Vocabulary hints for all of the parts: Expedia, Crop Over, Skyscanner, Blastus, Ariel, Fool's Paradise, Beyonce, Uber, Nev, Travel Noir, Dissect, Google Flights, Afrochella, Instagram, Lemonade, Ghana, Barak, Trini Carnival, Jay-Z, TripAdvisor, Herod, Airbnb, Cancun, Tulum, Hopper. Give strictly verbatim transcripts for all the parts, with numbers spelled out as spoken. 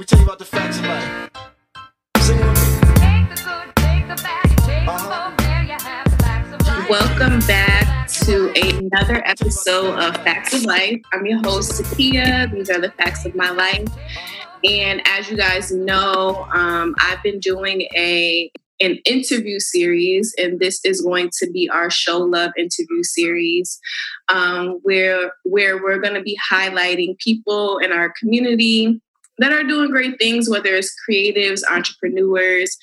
me tell you about the facts of life. Sing with me. Take the good, take the bad, take uh-huh. the both, there you have the facts of life. Welcome back to another episode of Facts of Life. I'm your host, Takia. These are the facts of my life. And as you guys know, um, I've been doing a an interview series, and this is going to be our Show Love interview series, um, where, where we're going to be highlighting people in our community that are doing great things, whether it's creatives, entrepreneurs,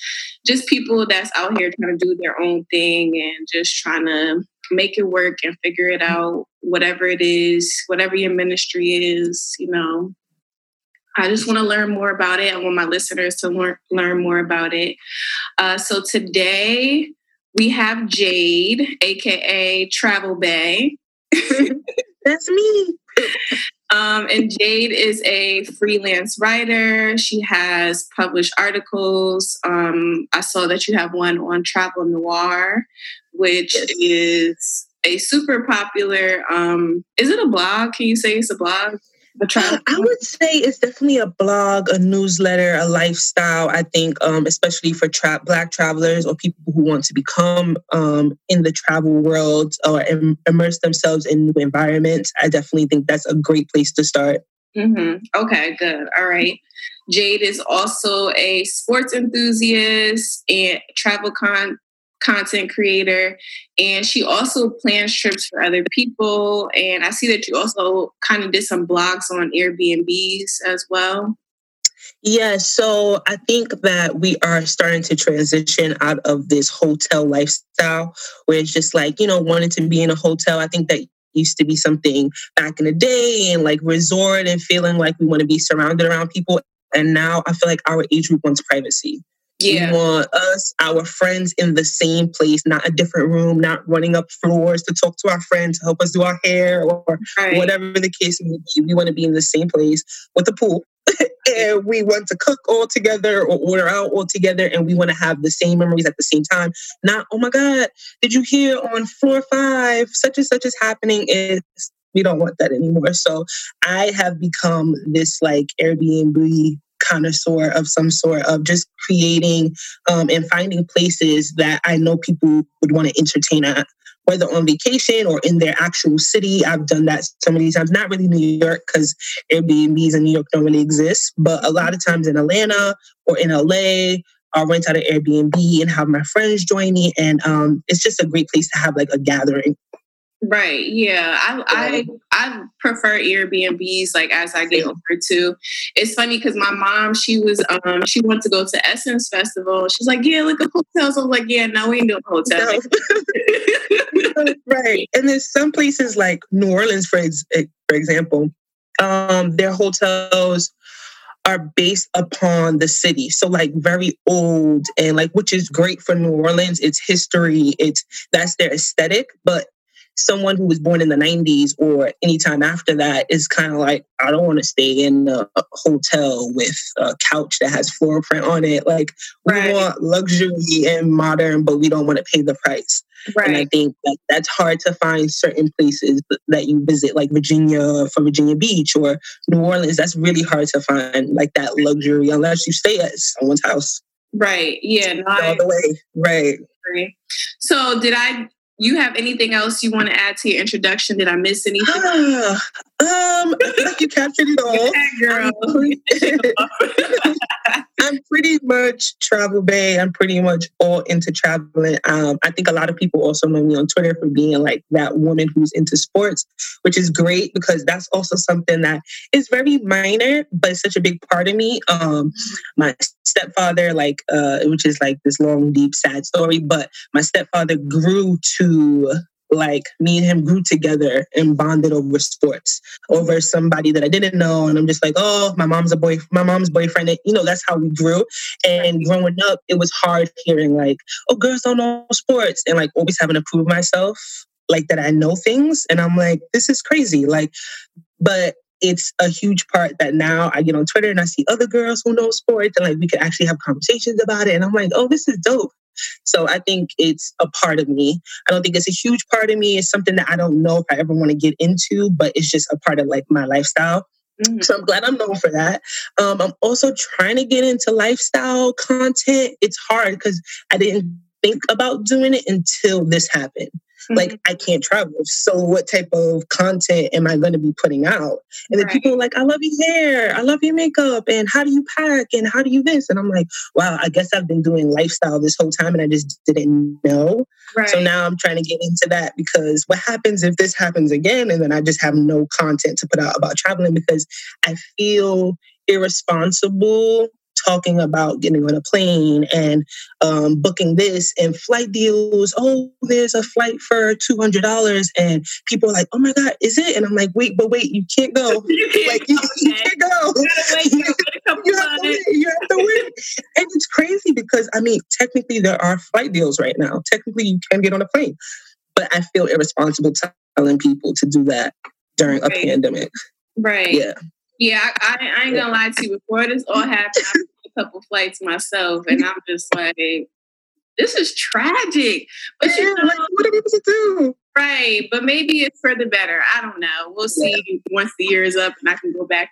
just people that's out here trying to do their own thing and just trying to make it work and figure it out, whatever it is, whatever your ministry is, you know. I just want to learn more about it. I want my listeners to learn, learn more about it. Uh, so today we have Jade, a k a. Travel Bay. That's me. Um, and Jade is a freelance writer. She has published articles. Um, I saw that you have one on Travel Noir, which yes. is a super popular, um, is it a blog? Can you say it's a blog? Uh, I would say it's definitely a blog, a newsletter, a lifestyle, I think, um, especially for tra- Black travelers or people who want to become um, in the travel world or im- immerse themselves in new environments. I definitely think that's a great place to start. Mm-hmm. Okay, good. All right. Jade is also a sports enthusiast and travel con. content creator, and she also plans trips for other people. And I see that you also kind of did some blogs on Airbnbs as well. Yeah, so I think that we are starting to transition out of this hotel lifestyle where it's just like, you know, wanting to be in a hotel. I think that used to be something back in the day and like resort and feeling like we want to be surrounded around people. And now I feel like our age group wants privacy. Yeah. We want us, our friends in the same place, not a different room, not running up floors to talk to our friends, to help us do our hair or right. whatever the case may be. We want to be in the same place with a pool. And we want to cook all together or order out all together. And we want to have the same memories at the same time. Not, oh my God, did you hear on floor five, such and such is happening? It's, we don't want that anymore. So I have become this like Airbnb connoisseur of some sort, of just creating um, and finding places that I know people would want to entertain at, whether on vacation or in their actual city. I've done that so many times, not really New York because Airbnbs in New York don't really exist, but a lot of times in Atlanta or in L A, I'll rent out an Airbnb and have my friends join me. And um, it's just a great place to have like a gathering. Right. Yeah. I, I I prefer Airbnbs like as I get older too. It's funny because my mom, she was um she wanted to go to Essence Festival. She's like, yeah, look at hotels. I was like, yeah, no, we ain't doing hotels. No. Right. And there's some places like New Orleans, for ex- for example, um, their hotels are based upon the city. So like very old and like, which is great for New Orleans. It's history. It's that's their aesthetic. But someone who was born in the nineties or any time after that is kind of like, I don't want to stay in a hotel with a couch that has floral print on it. Like, right. We want luxury and modern, but we don't want to pay the price. Right. And I think that that's hard to find certain places that you visit, like Virginia for Virginia Beach or New Orleans. That's really hard to find, like that luxury, unless you stay at someone's house. Right. Yeah. No, all I, the way. Right. Agree. So did I... You have anything else you want to add to your introduction? Did I miss anything? Uh, um, I feel like you captured it all. Yeah, girl. I'm, I'm pretty much Travel Bay. I'm pretty much all into traveling. Um, I think a lot of people also know me on Twitter for being like that woman who's into sports, which is great because that's also something that is very minor, but it's such a big part of me. Um, my stepfather, like, uh, which is like this long, deep, sad story, but my stepfather grew to like me and him grew together and bonded over sports, over somebody that I didn't know. And I'm just like, oh, my mom's a boy, my mom's boyfriend. And, you know, that's how we grew. And growing up, it was hard hearing like, oh, girls don't know sports. And like always having to prove myself like that I know things. And I'm like, this is crazy. Like, but it's a huge part that now I get on Twitter and I see other girls who know sports and like we can actually have conversations about it. And I'm like, oh, this is dope. So I think it's a part of me. I don't think it's a huge part of me. It's something that I don't know if I ever want to get into, but it's just a part of like my lifestyle. Mm-hmm. So I'm glad I'm known for that. Um, I'm also trying to get into lifestyle content. It's hard because I didn't think about doing it until this happened. Mm-hmm. Like, I can't travel. So what type of content am I going to be putting out? And then right. people are like, I love your hair. I love your makeup. And how do you pack? And how do you this? And I'm like, wow, I guess I've been doing lifestyle this whole time and I just didn't know. Right. So now I'm trying to get into that, because what happens if this happens again? And then I just have no content to put out about traveling, because I feel irresponsible talking about getting on a plane and um, booking this and flight deals. Oh, there's a flight for two hundred dollars. And people are like, oh my God, is it? And I'm like, wait, but wait, you can't go. You can't, like, you, you can't go. You, you, have to wait. you have to wait. And it's crazy because, I mean, technically there are flight deals right now. Technically you can get on a plane. But I feel irresponsible telling people to do that during a right. pandemic. Right. Yeah. Yeah, I, I ain't gonna lie to you. Before this all happened, I took a couple flights myself, and I'm just like, this is tragic. But yeah, you know, like, what are we supposed to do? Right, but maybe it's for the better. I don't know. We'll see yeah. once the year is up, and I can go back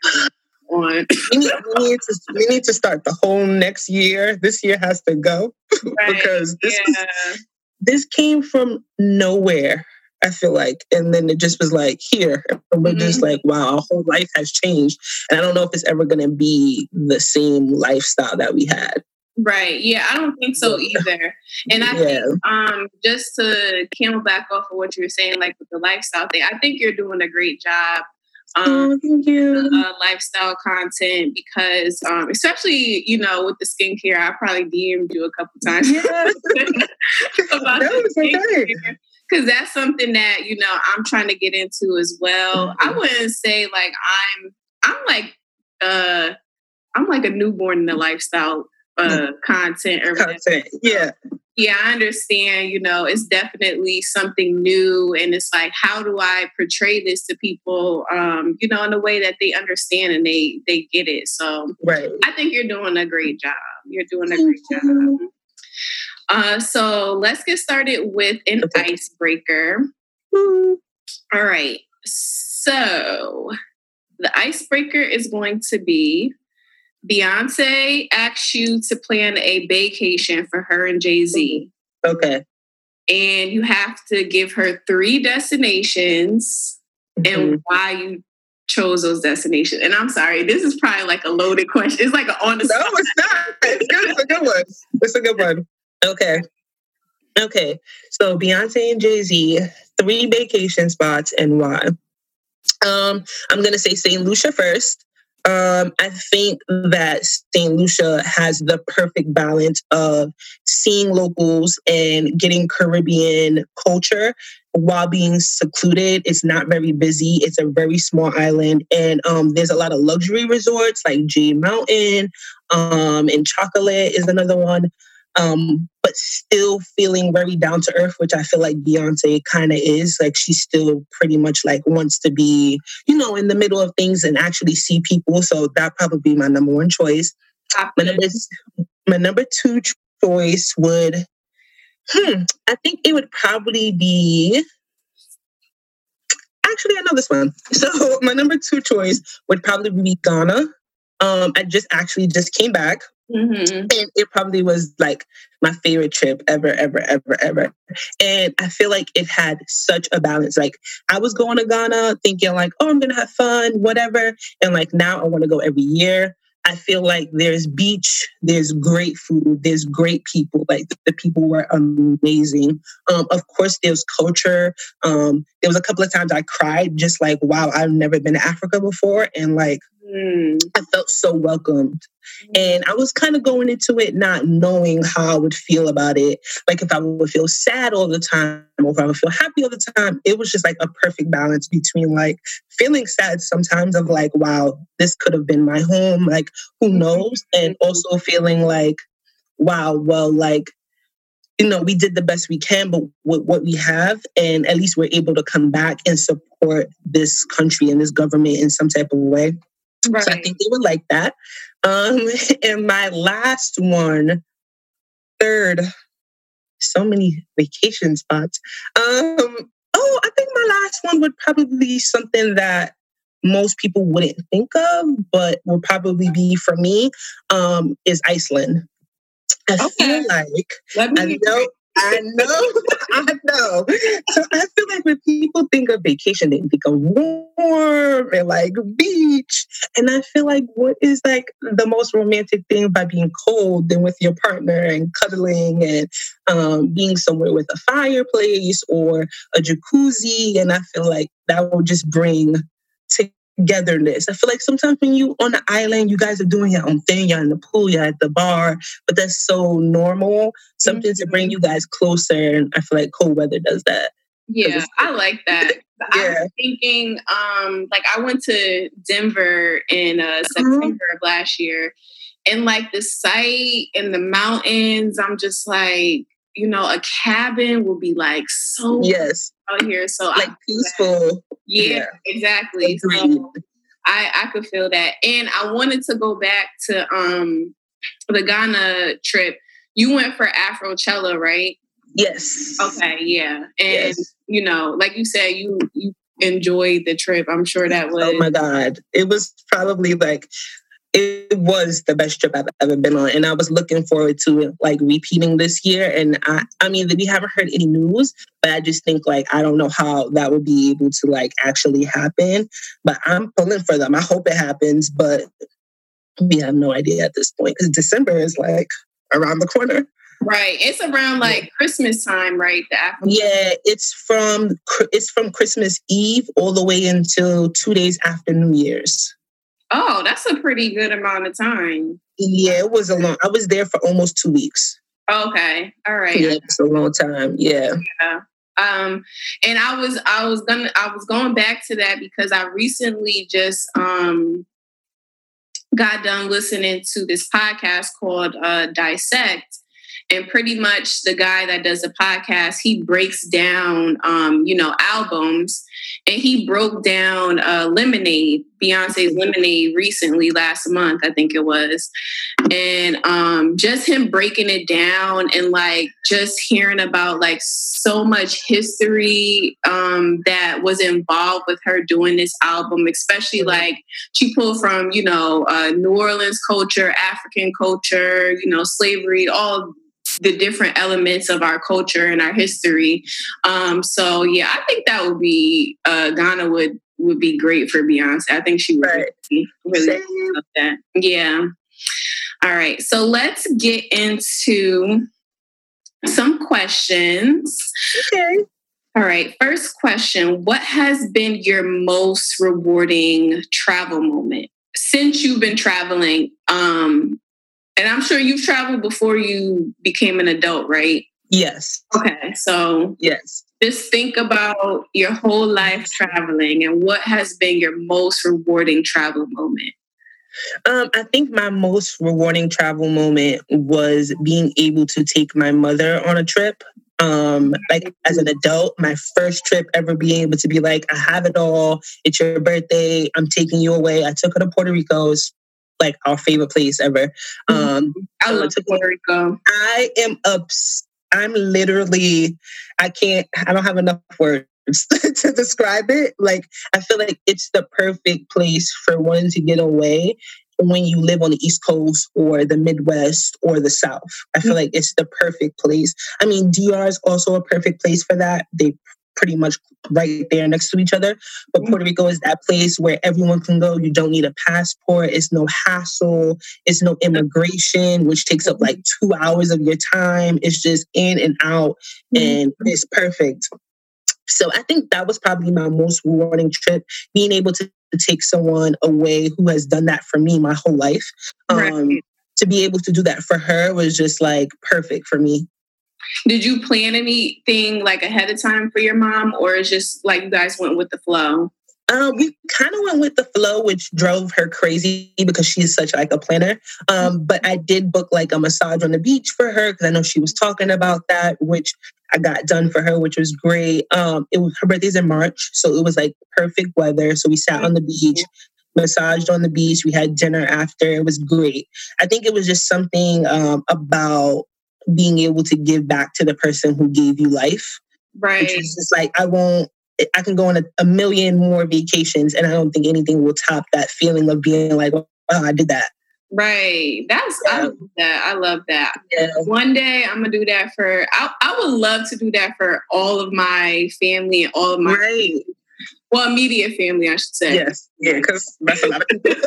on. we, need, we, need to, we need to start the whole next year. This year has to go right. because this yeah. was, this came from nowhere. I feel like, and then it just was like here, and we're mm-hmm. just like, wow, our whole life has changed, and I don't know if it's ever going to be the same lifestyle that we had. Right? Yeah, I don't think so either. And I yeah. think, um, just to camel back off of what you were saying, like with the lifestyle thing, I think you're doing a great job. Um, oh, thank you. Uh, lifestyle content, because um, especially, you know, with the skincare, I probably D M'd you a couple times yeah. about that was skincare. Okay. Because that's something that, you know, I'm trying to get into as well. Mm-hmm. I wouldn't say like I'm I'm like uh I'm like a newborn in the lifestyle uh, mm-hmm. content or whatever. Content. Yeah. Yeah, I understand, you know, it's definitely something new, and it's like, how do I portray this to people um, you know, in a way that they understand and they they get it. So right. I think you're doing a great job. You're doing a great mm-hmm. job. Uh, so let's get started with an okay. icebreaker. Mm-hmm. All right. So the icebreaker is going to be Beyonce asks you to plan a vacation for her and Jay-Z. Okay. And you have to give her three destinations mm-hmm. and why you chose those destinations. And I'm sorry, this is probably like a loaded question. It's like an on the spot. No, it's not. It's good. It's a good one. It's a good one. Okay. Okay. So Beyonce and Jay-Z, three vacation spots and why. Um, I'm going to say Saint Lucia first. Um, I think that Saint Lucia has the perfect balance of seeing locals and getting Caribbean culture while being secluded. It's not very busy. It's a very small island. And um, there's a lot of luxury resorts like G Mountain um, and Chocolate is another one. Um, but still feeling very down to earth, which I feel like Beyonce kind of is. Like, she still pretty much like wants to be, you know, in the middle of things and actually see people. So that probably be my number one choice. My number, my number two choice would, hmm, I think it would probably be. Actually, I know this one. So my number two choice would probably be Ghana. Um, I just actually just came back. Mm-hmm. And it probably was like my favorite trip ever, ever, ever, ever. And I feel like it had such a balance. Like, I was going to Ghana thinking like, oh, I'm going to have fun, whatever. And like, now I want to go every year. I feel like there's beach, there's great food, there's great people. Like, the people were amazing. Um, of course, there's culture. Um, there was a couple of times I cried, just like, wow, I've never been to Africa before. And like, mm. I felt so welcomed. And I was kind of going into it not knowing how I would feel about it. Like, if I would feel sad all the time or if I would feel happy all the time. It was just like a perfect balance between like feeling sad sometimes of like, wow, this could have been my home. Like, who knows? And also feeling like, wow, well, like, you know, we did the best we can, but with what we have, and at least we're able to come back and support this country and this government in some type of way. Right. So I think they would like that. Um, and my last one, third, so many vacation spots. Um, oh, I think my last one would probably be something that most people wouldn't think of, but would probably be for me, um, is Iceland. I okay. feel like Let me I know. Great. I know, I know. So I feel like when people think of vacation, they think of warm and like beach. And I feel like what is like the most romantic thing by being cold than with your partner and cuddling and um, being somewhere with a fireplace or a jacuzzi. And I feel like that will just bring togetherness. I feel like sometimes when you on the island, you guys are doing your own thing. You're in the pool, you're at the bar, but that's so normal. Something mm-hmm. to bring you guys closer, and I feel like cold weather does that. Yeah, like, I like that. yeah. I was thinking, um, like I went to Denver in uh, September uh-huh. of last year, and like the sight and the mountains, I'm just like, you know, a cabin will be like so yes. out here, so like I peaceful. Yeah, yeah, exactly. So I, I could feel that. And I wanted to go back to um the Ghana trip. You went for Afrochella, right? Yes. Okay, yeah. And, yes. you know, like you said, you, you enjoyed the trip. I'm sure that was... Oh, my God. It was probably, like... It was the best trip I've ever been on. And I was looking forward to it, like, repeating this year. And, I I mean, we haven't heard any news, but I just think, like, I don't know how that would be able to, like, actually happen. But I'm pulling for them. I hope it happens. But we have no idea at this point. Because December is, like, around the corner. Right. It's around, like, Christmas time, right? The after- yeah, it's from it's from Christmas Eve all the way until two days after New Year's. Oh, that's a pretty good amount of time. Yeah, it was a long... I was there for almost two weeks. Okay. All right. Yeah, it's a long time. Yeah. Yeah. Um, and I was I was gonna I was going back to that because I recently just um got done listening to this podcast called uh Dissect. And pretty much the guy that does the podcast, he breaks down, um, you know, albums. And he broke down uh, Lemonade, Beyonce's Lemonade, recently last month, I think it was. And um, just him breaking it down and, like, just hearing about, like, so much history um, that was involved with her doing this album, especially, like, she pulled from, you know, uh, New Orleans culture, African culture, you know, slavery, all the different elements of our culture and our history. Um, so yeah, I think that would be uh, Ghana would would be great for Beyonce. I think she would right. really, really love that. Yeah. All right. So let's get into some questions. Okay. All right. First question: what has been your most rewarding travel moment since you've been traveling? Um, And I'm sure you've traveled before you became an adult, right? Yes. Okay. So yes, just think about your whole life traveling and what has been your most rewarding travel moment. Um, I think my most rewarding travel moment was being able to take my mother on a trip. Um, like as an adult, my first trip ever being able to be like, I have it all. It's your birthday. I'm taking you away. I took her to Puerto Rico. Like our favorite place ever. Um, I love Puerto Rico. I am obs- I'm literally, I can't, I don't have enough words to describe it. Like, I feel like it's the perfect place for one to get away when you live on the East Coast or the Midwest or the South. I feel mm-hmm. like it's the perfect place. I mean, D R is also a perfect place for that. They pretty much right there next to each other. But mm-hmm. Puerto Rico is that place where everyone can go. You don't need a passport. It's no hassle. It's no immigration, which takes up like two hours of your time. It's just in and out mm-hmm. and it's perfect. So I think that was probably my most rewarding trip, being able to take someone away who has done that for me my whole life. Right. Um, to be able to do that for her was just like perfect for me. Did you plan anything like ahead of time for your mom, or is just like you guys went with the flow? Um, we kind of went with the flow, which drove her crazy because she's such like a planner. Um, but I did book like a massage on the beach for her because I know she was talking about that, which I got done for her, which was great. Um, it was her birthday's in March, so it was like perfect weather. So we sat on the beach, massaged on the beach. We had dinner after. It was great. I think it was just something um, about being able to give back to the person who gave you life. Right. It's just like, I won't I can go on a, a million more vacations, and I don't think anything will top that feeling of being like, wow, I did that. Right. That's, yeah. I love that. I love that. Yeah. One day I'm going to do that for, I, I would love to do that for all of my family and all of my, right. well, immediate family, I should say. Yes. Yeah. Because that's a lot of people.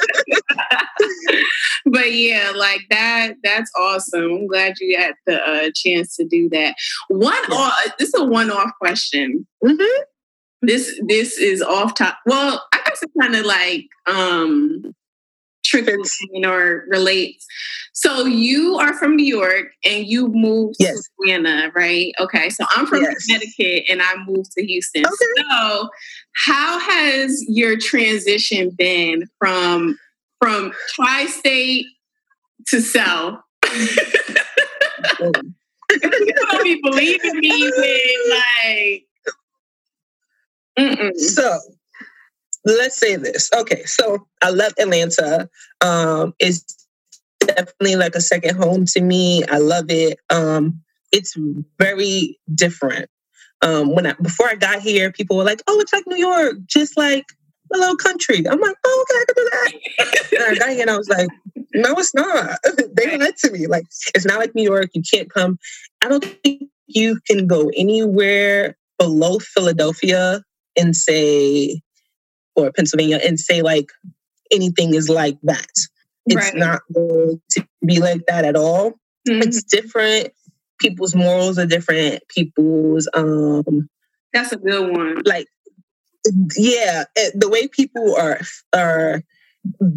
But yeah, like that, that's awesome. I'm glad you got the uh, chance to do that. One yeah. off, this is a one-off question. Mm-hmm. This, this is off top. Well, I guess it's kind of like, um, trickles in or relates. So you are from New York and you moved yes. to Atlanta, right? Okay. So I'm from yes. Connecticut and I moved to Houston. Okay. So how has your transition been from from tri-state to South? You don't be believing me, man. Like, mm-mm. So let's say this. Okay, so I left Atlanta. Um, it's definitely like a second home to me. I love it. Um, it's very different. Um, when I, before I got here, people were like, "Oh, it's like New York, just like a little country." I'm like, "Oh, okay, I can do that." And I got here and I was like, "No, it's not." They lied to me. Like, it's not like New York. You can't come. I don't think you can go anywhere below Philadelphia and say. Or Pennsylvania and say like anything is like that. It's right. not going to be like that at all. Mm-hmm. It's different. People's morals are different. People's um that's a good one. Like yeah, it, the way people are are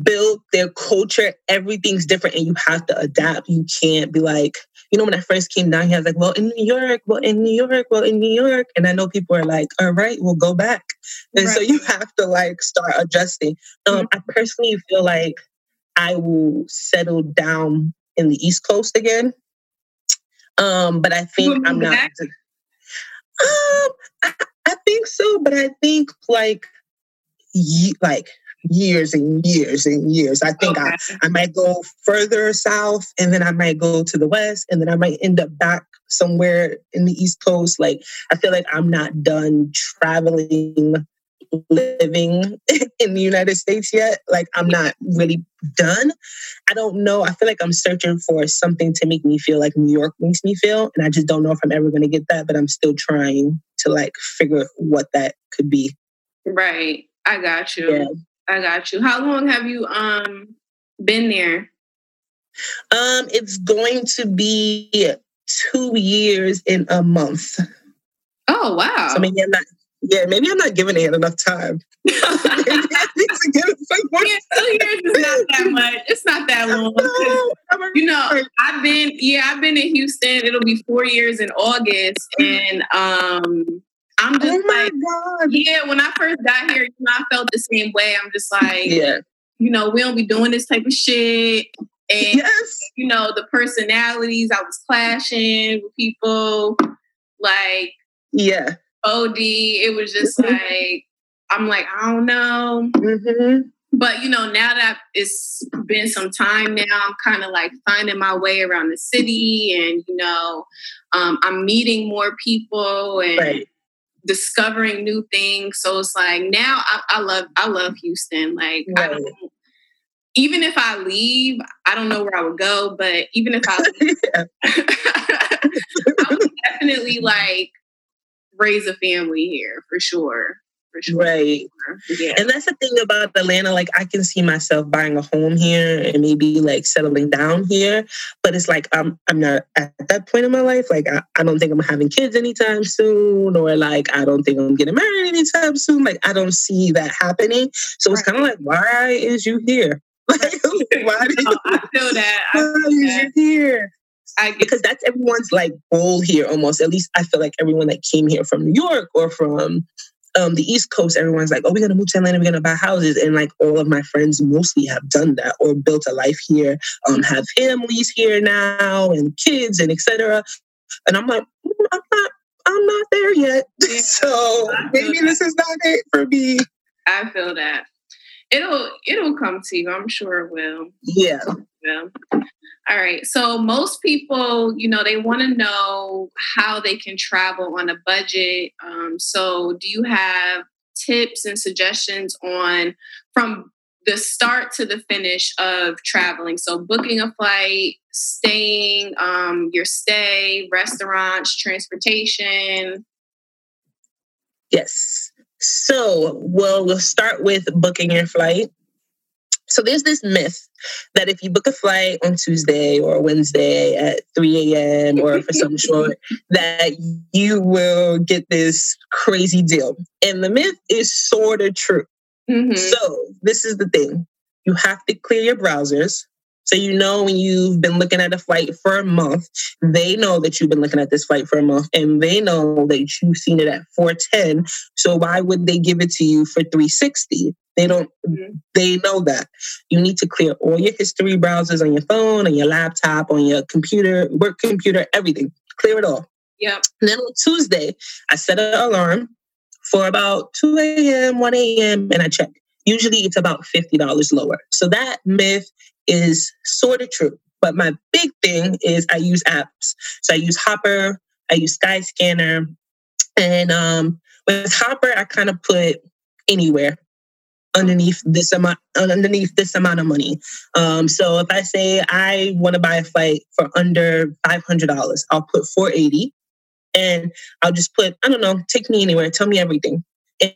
built, their culture, everything's different and you have to adapt. You can't be like, you know, when I first came down here, I was like, well, in New York, well, in New York, well, in New York. And I know people are like, all right, we'll go back. And right. so you have to like start adjusting. Um, mm-hmm. I personally feel like I will settle down in the East Coast again. Um, but I think mm-hmm. I'm not. Um, I, I think so, but I think like, ye- like, years and years and years. I think okay. I, I might go further south and then I might go to the west and then I might end up back somewhere in the East Coast. Like, I feel like I'm not done traveling, living in the United States yet. Like, I'm not really done. I don't know. I feel like I'm searching for something to make me feel like New York makes me feel. And I just don't know if I'm ever going to get that, but I'm still trying to like figure out what that could be. Right. I got you. Yeah. I got you. How long have you um been there? Um, it's going to be two years in a month. Oh wow! So maybe I'm not. Yeah, maybe I'm not giving it enough time. Maybe I need to give it some more time. Yeah, two years is not that much. It's not that long. You know, I've been yeah, I've been in Houston. It'll be four years in August, and um. I'm just oh my like, God. yeah, when I first got here, you know, I felt the same way. I'm just like, yeah. you know, we don't be doing this type of shit. And, yes. you know, the personalities, I was clashing with people. Like, yeah. O D, it was just mm-hmm. like, I'm like, I don't know. Mm-hmm. But, you know, now that it's been some time now, I'm kind of like finding my way around the city. And, you know, um, I'm meeting more people. And. Right. Discovering new things, so it's like now I, I love I love Houston. Like right. I don't, even if I leave, I don't know where I would go. But even if I leave, I would definitely like raise a family here for sure. For sure, right? Yeah. And that's the thing about Atlanta. Like I can see myself buying a home here and maybe like settling down here. But it's like I'm I'm not at that point in my life. Like I, I don't think I'm having kids anytime soon, or like I don't think I'm getting married anytime soon. Like I don't see that happening. So it's right. kind of like, why is you here? Like why? Do no, you, I feel that. I feel why that. Is you here? I because that's everyone's like goal here. Almost at least I feel like everyone that came here from New York or from. Um, the East Coast, everyone's like, oh, we're going to move to Atlanta, we're going to buy houses. And like all of my friends mostly have done that or built a life here, um, have families here now and kids and et cetera. And I'm like, mm, I'm not, I'm not there yet. Yeah, so maybe that. This is not it for me. I feel that. It'll, it'll come to you. I'm sure it will. Yeah. It will. All right. So most people, you know, they want to know how they can travel on a budget. Um, so do you have tips and suggestions on from the start to the finish of traveling? So booking a flight, staying, um, your stay, restaurants, transportation. Yes. So we'll, we'll start with booking your flight. So there's this myth that if you book a flight on Tuesday or Wednesday at three a.m. or for some short, that you will get this crazy deal. And the myth is sort of true. Mm-hmm. So this is the thing. You have to clear your browsers. So you know when you've been looking at a flight for a month, they know that you've been looking at this flight for a month and they know that you've seen it at four ten. So why would they give it to you for three sixty? They don't, mm-hmm. they know that. You need to clear all your history browsers on your phone, on your laptop, on your computer, work computer, everything. Clear it all. Yep. And then on Tuesday, I set an alarm for about two a.m., one a.m., and I check. Usually it's about fifty dollars lower. So that myth is sort of true. But my big thing is I use apps. So I use Hopper, I use Skyscanner. And um, with Hopper, I kind of put anywhere underneath this amount, underneath this amount of money. Um, so if I say I want to buy a flight for under five hundred dollars, I'll put four eighty. And I'll just put, I don't know, take me anywhere, tell me everything.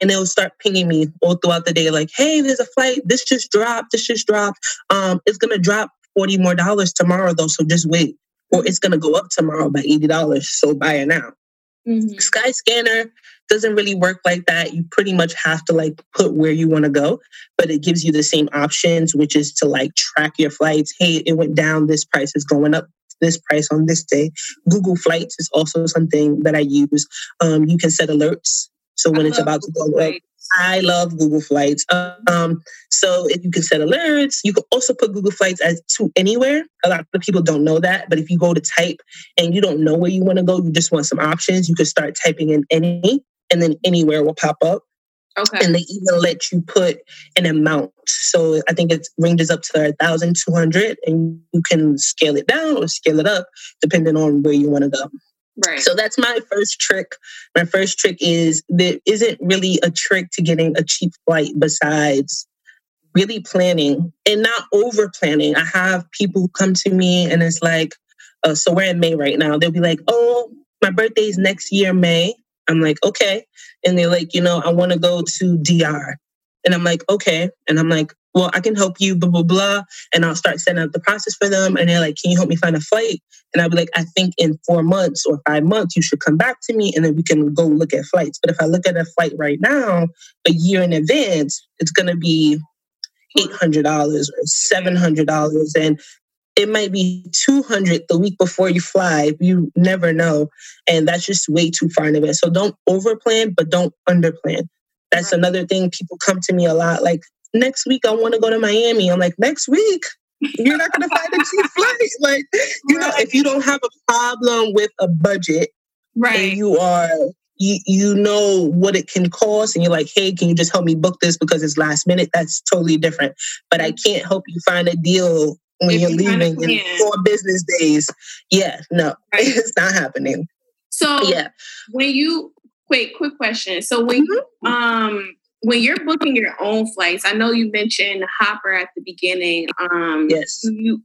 And it'll start pinging me all throughout the day like, hey, there's a flight. This just dropped. This just dropped. Um, it's going to drop forty dollars more tomorrow, though, so just wait. Or it's going to go up tomorrow by eighty dollars, so buy it now. Mm-hmm. Skyscanner doesn't really work like that. You pretty much have to like put where you want to go, but it gives you the same options, which is to like track your flights. Hey, it went down. This price is going up. This price on this day. Google Flights is also something that I use. Um, you can set alerts. So when I it's about Google to go Flights. Up, I love Google Flights. Um, so if you can set alerts, you can also put Google Flights as to anywhere. A lot of people don't know that, but if you go to type and you don't know where you want to go, you just want some options, you can start typing in any, and then anywhere will pop up. Okay. And they even let you put an amount. So I think it ranges up to one thousand two hundred dollars, and you can scale it down or scale it up depending on where you want to go. Right. So that's my first trick. My first trick is there isn't really a trick to getting a cheap flight besides really planning and not over planning. I have people who come to me and it's like, uh, so we're in May right now. They'll be like, oh, my birthday's next year, May. I'm like, okay. And they're like, you know, I want to go to D R. And I'm like, okay. And I'm like, well, I can help you, blah, blah, blah. And I'll start setting up the process for them. And they're like, can you help me find a flight? And I'll be like, I think in four months or five months, you should come back to me and then we can go look at flights. But if I look at a flight right now, a year in advance, it's going to be eight hundred dollars or seven hundred dollars. And it might be two hundred dollars the week before you fly. You never know. And that's just way too far in advance. So don't overplan, but don't underplan. That's right. Another thing. People come to me a lot like, next week I want to go to Miami. I'm like, next week? You're not going to find a cheap flight. Like, you right. know, if you don't have a problem with a budget, right? And you are, you, you know what it can cost and you're like, hey, can you just help me book this because it's last minute? That's totally different. But I can't help you find a deal when if you're leaving in four business days. Yeah, no, right. It's not happening. So yeah. when you, wait, quick question. So when you, um, when you're booking your own flights, I know you mentioned Hopper at the beginning. Um, yes. You,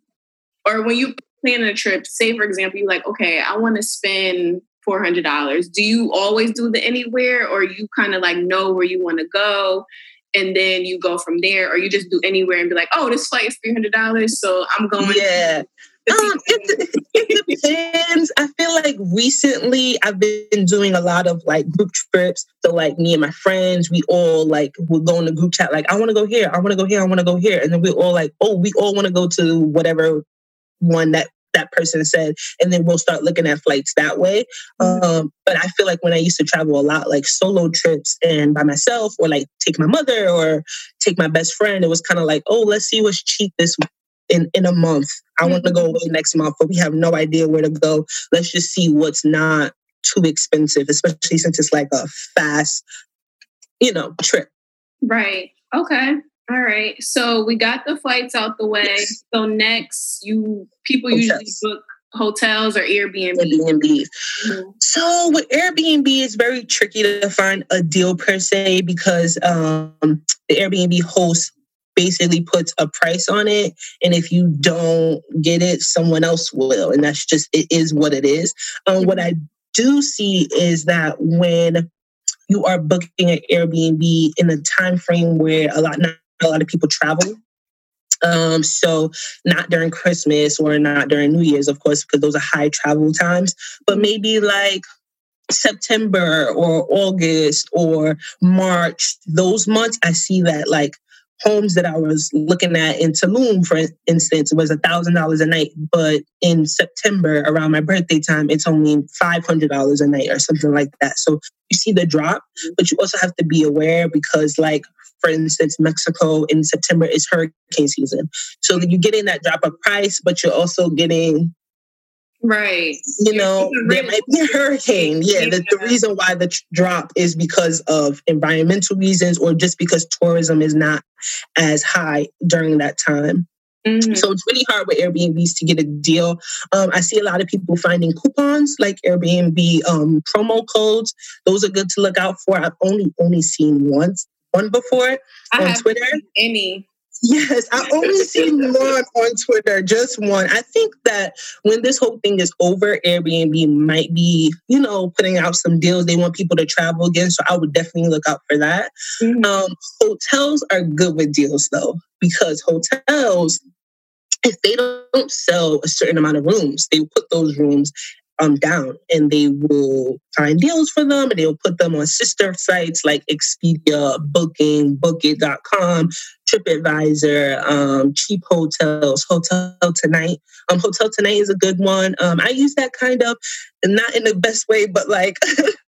or when you plan a trip, say, for example, you're like, okay, I want to spend four hundred dollars. Do you always do the anywhere or you kind of like know where you want to go and then you go from there or you just do anywhere and be like, oh, this flight is three hundred dollars, so I'm going. Yeah. Um, it, it depends. I feel like recently I've been doing a lot of like group trips. So like me and my friends, we all like we'll go in the group chat. Like I want to go here, I want to go here, I want to go here, and then we're all like, oh, we all want to go to whatever one that that person said, and then we'll start looking at flights that way. Mm-hmm. Um, but I feel like when I used to travel a lot, like solo trips and by myself, or like take my mother or take my best friend, it was kind of like, oh, let's see what's cheap this week. In, in a month. I want to go away next month, but we have no idea where to go. Let's just see what's not too expensive, especially since it's like a fast, you know, trip. Right. Okay. All right. So we got the flights out the way. Yes. So next, you people hotels. usually book hotels or Airbnb. Airbnbs. Mm-hmm. So with Airbnb, it's very tricky to find a deal per se because um, the Airbnb host basically puts a price on it, and if you don't get it, someone else will, and that's just it is what it is. Um, what I do see is that when you are booking an Airbnb in a time frame where a lot not a lot of people travel, um, so not during Christmas or not during New Year's, of course, because those are high travel times, but maybe like September or August or March, those months, I see that like homes that I was looking at in Tulum, for instance, was one thousand dollars a night. But in September, around my birthday time, it's only five hundred dollars a night or something like that. So you see the drop, but you also have to be aware because, like, for instance, Mexico in September is hurricane season. So you're getting that drop of price, but you're also getting... Right. You know, there might be a hurricane. Yeah, the, the reason why the drop is because of environmental reasons or just because tourism is not as high during that time. Mm-hmm. So it's really hard with Airbnbs to get a deal. Um, I see a lot of people finding coupons like Airbnb um, promo codes. Those are good to look out for. I've only only seen once one before I on Twitter. Any. Yes, I only seen one on Twitter, just one. I think that when this whole thing is over, Airbnb might be, you know, putting out some deals. They want people to travel again, so I would definitely look out for that. Mm-hmm. Um, hotels are good with deals, though, because hotels, if they don't sell a certain amount of rooms, they put those rooms um, down, and they will find deals for them, and they'll put them on sister sites like Expedia, Booking, Book It dot com, TripAdvisor, um, Cheap Hotels, Hotel Tonight. Um, Hotel Tonight is a good one. Um, I use that kind of, not in the best way, but like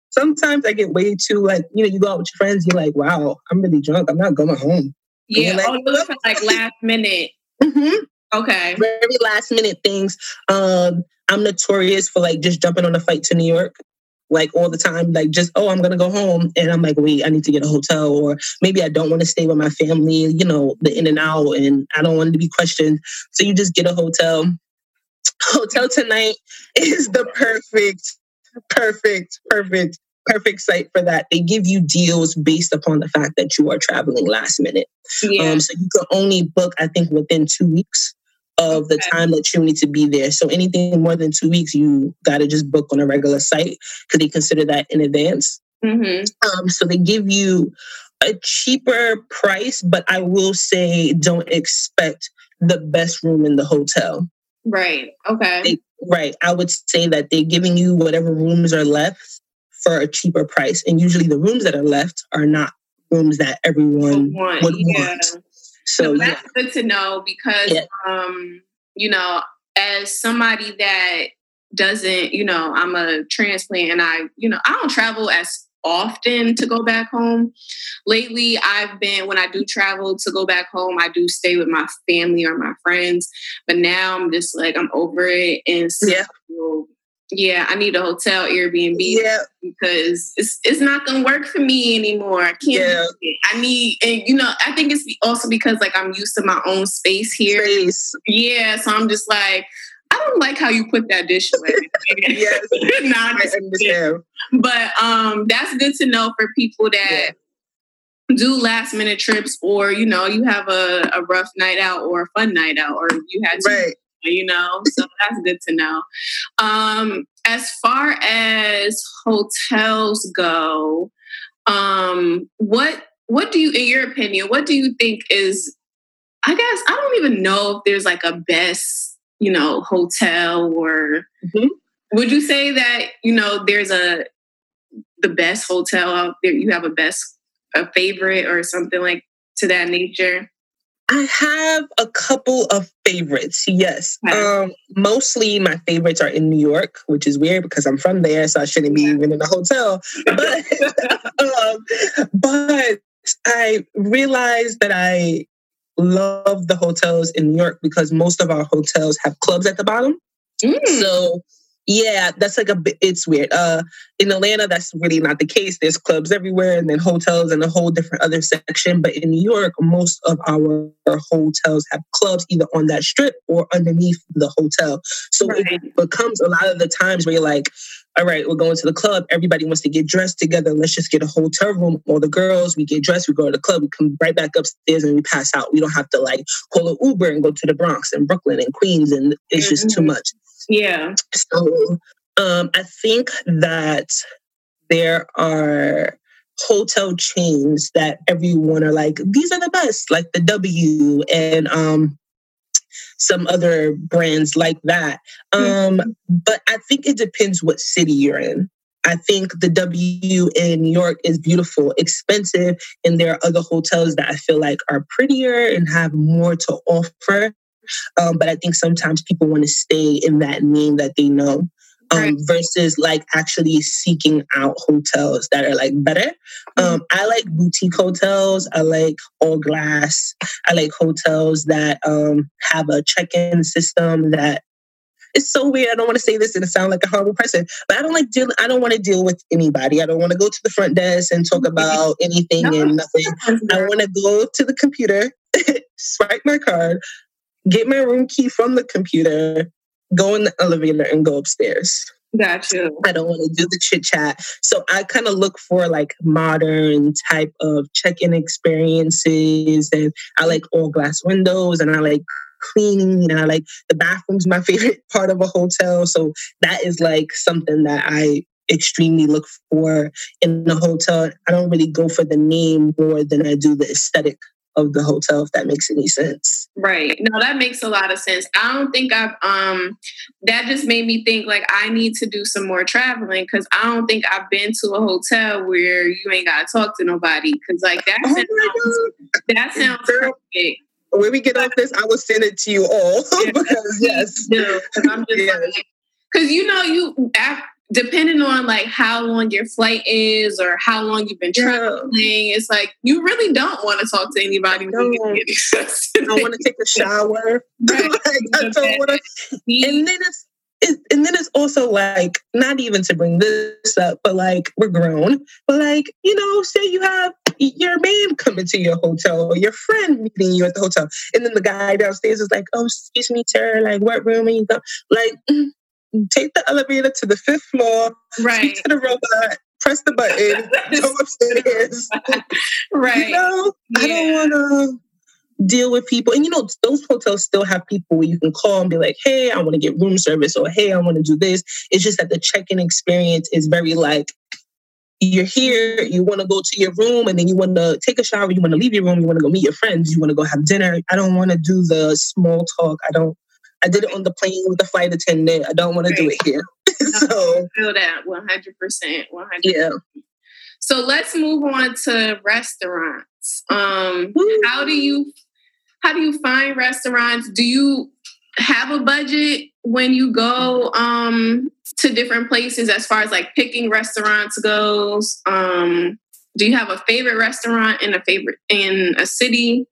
sometimes I get way too like, you know, you go out with your friends, you're like, wow, I'm really drunk. I'm not going home. Yeah, like, all those like last minute. Mm-hmm. Okay. Very last minute things. Um, I'm notorious for like just jumping on a flight to New York. Like all the time, like just, oh, I'm going to go home. And I'm like, wait, I need to get a hotel or maybe I don't want to stay with my family, you know, the in and out and I don't want to be questioned. So you just get a hotel. Hotel Tonight is the perfect, perfect, perfect, perfect site for that. They give you deals based upon the fact that you are traveling last minute. Yeah. Um, so you can only book, I think, within two weeks. Of the okay. time that you need to be there. So anything more than two weeks, you got to just book on a regular site because they consider that in advance. Mm-hmm. Um, so they give you a cheaper price, but I will say don't expect the best room in the hotel. Right. Okay. They, right. I would say that they're giving you whatever rooms are left for a cheaper price. And usually the rooms that are left are not rooms that everyone want. would yeah. want. So, so that's yeah. good to know because, yeah. um, you know, as somebody that doesn't, you know, I'm a transplant and I, you know, I don't travel as often to go back home. Lately, I've been, when I do travel to go back home, I do stay with my family or my friends. But now I'm just like, I'm over it. And so, yeah, yeah I need a hotel, Airbnb, yeah. because it's it's not going to work for me anymore. I can't yeah. do it. I need, and you know, I think it's also because like I'm used to my own space here. Space. Yeah, so I'm just like, I don't like how you put that dish away. Yes, nah, I understand. But um, that's good to know for people that yeah. do last minute trips or, you know, you have a, a rough night out or a fun night out or you had to... Right. You know, so that's good to know. Um, as far as hotels go, um, what what do you, in your opinion, what do you think is? I guess I don't even know if there's like a best, you know, hotel or. Mm-hmm. Would you say that you know there's a the best hotel out there? You have a best a favorite or something like to that nature? I have a couple of favorites, yes. Um, mostly my favorites are in New York, which is weird because I'm from there, so I shouldn't be even in a hotel. But, um, but I realized that I love the hotels in New York because most of our hotels have clubs at the bottom. Mm. So... Yeah, that's like a bit, it's weird. Uh, in Atlanta, that's really not the case. There's clubs everywhere and then hotels and a whole different other section. But in New York, most of our hotels have clubs either on that strip or underneath the hotel. So right. It becomes a lot of the times where you're like, all right, we're going to the club. Everybody wants to get dressed together. Let's just get a hotel room. All the girls, we get dressed, we go to the club, we come right back upstairs and we pass out. We don't have to like call an Uber and go to the Bronx and Brooklyn and Queens, and it's mm-hmm. just too much. Yeah. So um, I think that there are hotel chains that everyone are like, these are the best, like the W and um, some other brands like that. Mm-hmm. Um, but I think it depends what city you're in. I think the W in New York is beautiful, expensive, and there are other hotels that I feel like are prettier and have more to offer. Um, but I think sometimes people want to stay in that name that they know um, right. versus like actually seeking out hotels that are like better. Um, I like boutique hotels. I like all glass. I like hotels that um, have a check-in system that it's so weird. I don't want to say this and it sound like a horrible person, but I don't like deal. I don't want to deal with anybody. I don't want to go to the front desk and talk about anything no, and nothing. I want to go to the computer, swipe my card, get my room key from the computer, go in the elevator and go upstairs. Gotcha. I don't want to do the chit chat. So I kind of look for like modern type of check-in experiences. And I like all glass windows and I like cleaning and I like the bathroom's my favorite part of a hotel. So that is like something that I extremely look for in the hotel. I don't really go for the name more than I do the aesthetic of the hotel, if that makes any sense. Right. No, that makes a lot of sense. I don't think I've, um, that just made me think like I need to do some more traveling because I don't think I've been to a hotel where you ain't got to talk to nobody because like that oh sounds, that sounds Girl, perfect. When we get off this, I will send it to you all yeah, because yes. No, because I'm just yeah. like, because you know, you, after, depending on like how long your flight is or how long you've been traveling, yeah. it's like you really don't want to talk to anybody. I don't, don't want to take a shower. Right. like, I don't want to. And then it's it, and then it's also like not even to bring this up, but like we're grown. But like you know, say you have your man coming to your hotel or your friend meeting you at the hotel, and then the guy downstairs is like, "Oh, excuse me, sir. Like, what room are you going?" Like. Mm. Take the elevator to the fifth floor, right. Speak to the robot, press the button, go upstairs. Right. You know, yeah. I don't want to deal with people. And, you know, those hotels still have people where you can call and be like, hey, I want to get room service or hey, I want to do this. It's just that the check-in experience is very like, you're here, you want to go to your room and then you want to take a shower, you want to leave your room, you want to go meet your friends, you want to go have dinner. I don't want to do the small talk. I don't. I did it on the plane with the flight attendant. I don't want to do it here. So I feel that one hundred percent, one hundred percent. Yeah. So let's move on to restaurants. Um, how do you how do you find restaurants? Do you have a budget when you go um, to different places as far as like picking restaurants goes? Um, do you have a favorite restaurant in a favorite in a city?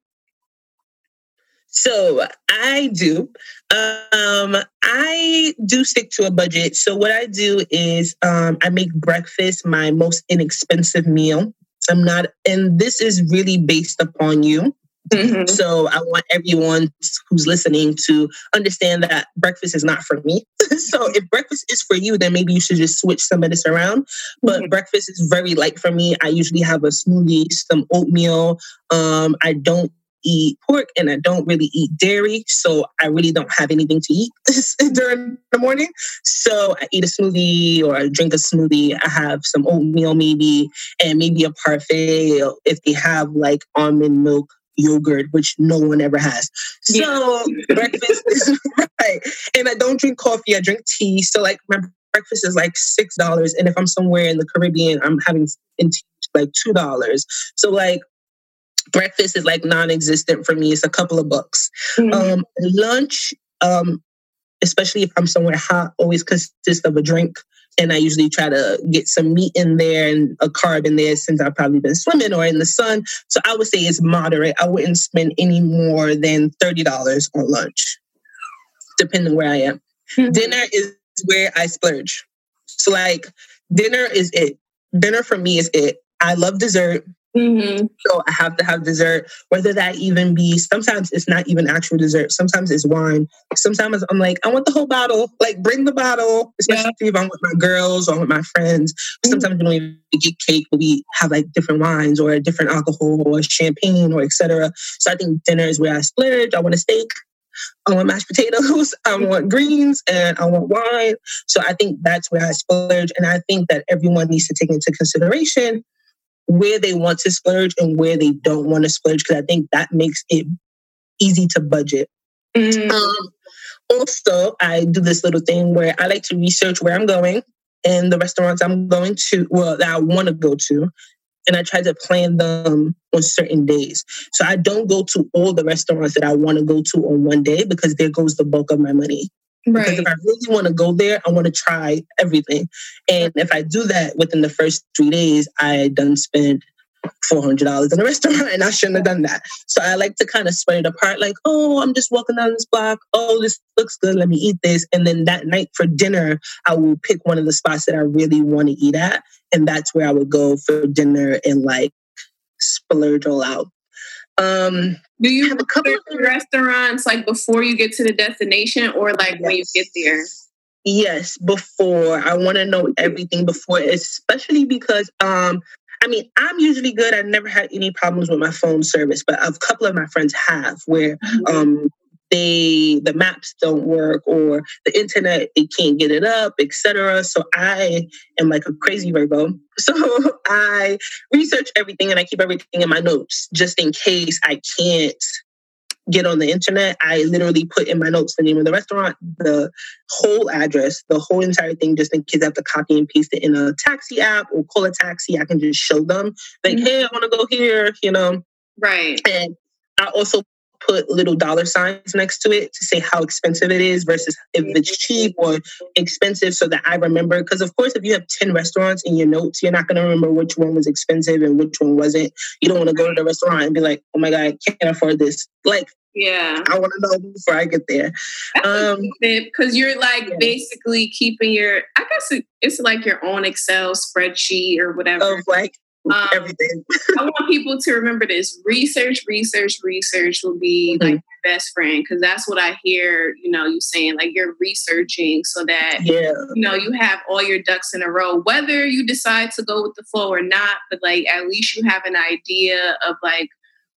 So I do. Um, I do stick to a budget. So what I do is um, I make breakfast my most inexpensive meal. I'm not, and this is really based upon you. Mm-hmm. So I want everyone who's listening to understand that breakfast is not for me. So if breakfast is for you, then maybe you should just switch some of this around. But mm-hmm. breakfast is very light for me. I usually have a smoothie, some oatmeal. Um, I don't eat pork and I don't really eat dairy, so I really don't have anything to eat during the morning. So I eat a smoothie or I drink a smoothie. I have some oatmeal maybe and maybe a parfait if they have like almond milk yogurt, which no one ever has. So yeah. breakfast is right. And I don't drink coffee, I drink tea. So like my breakfast is like six dollars, and if I'm somewhere in the Caribbean, I'm having like two dollars. So like breakfast is like non-existent for me. It's a couple of bucks. Mm-hmm. Um, lunch, um, especially if I'm somewhere hot, always consists of a drink. And I usually try to get some meat in there and a carb in there since I've probably been swimming or in the sun. So I would say it's moderate. I wouldn't spend any more than thirty dollars on lunch, depending where I am. Mm-hmm. Dinner is where I splurge. So like dinner is it. Dinner for me is it. I love dessert. Mm-hmm. So I have to have dessert, whether that even be, sometimes it's not even actual dessert. Sometimes it's wine. Sometimes I'm like, I want the whole bottle. Like, bring the bottle, especially yeah. if I'm with my girls or with my friends. Mm-hmm. Sometimes we don't even get cake, but we have like different wines or different alcohol or champagne or et cetera. So I think dinner is where I splurge. I want a steak. I want mashed potatoes. I want greens and I want wine. So I think that's where I splurge. And I think that everyone needs to take into consideration where they want to splurge and where they don't want to splurge, because I think that makes it easy to budget. Mm. Um, also, I do this little thing where I like to research where I'm going and the restaurants I'm going to, well, that I want to go to. And I try to plan them on certain days. So I don't go to all the restaurants that I want to go to on one day, because there goes the bulk of my money. Right. Because if I really want to go there, I want to try everything. And if I do that within the first three days, I done spent four hundred dollars in a restaurant and I shouldn't have done that. So I like to kind of spread it apart. Like, oh, I'm just walking down this block. Oh, this looks good. Let me eat this. And then that night for dinner, I will pick one of the spots that I really want to eat at. And that's where I would go for dinner and like splurge all out. Um, Do you have a couple of restaurants like before you get to the destination, or like yes. when you get there? Yes, before. I want to know everything before, especially because um, I mean, I'm usually good. I've never had any problems with my phone service, but a couple of my friends have, where um, they the maps don't work or the internet, they can't get it up, et cetera. So I am like a crazy Virgo. So I research everything and I keep everything in my notes just in case I can't get on the internet. I literally put in my notes the name of the restaurant, the whole address, the whole entire thing, just in case I have to copy and paste it in a taxi app or call a taxi. I can just show them, like, mm-hmm. hey, I want to go here, you know? Right. And I also put little dollar signs next to it to say how expensive it is versus if it's cheap or expensive, so that I remember. Because, of course, if you have ten restaurants in your notes, you're not going to remember which one was expensive and which one wasn't. You don't want to go to the restaurant and be like, oh, my God, I can't afford this. Like, yeah, I want to know before I get there. Because um, you're, like, yeah. basically keeping your, I guess it's like your own Excel spreadsheet or whatever. Of, like, Um, everything. I want people to remember this. Research, research, research will be mm-hmm. like your best friend, because that's what I hear, you know, you saying, like, you're researching so that, yeah. you know, you have all your ducks in a row, whether you decide to go with the flow or not, but like, at least you have an idea of like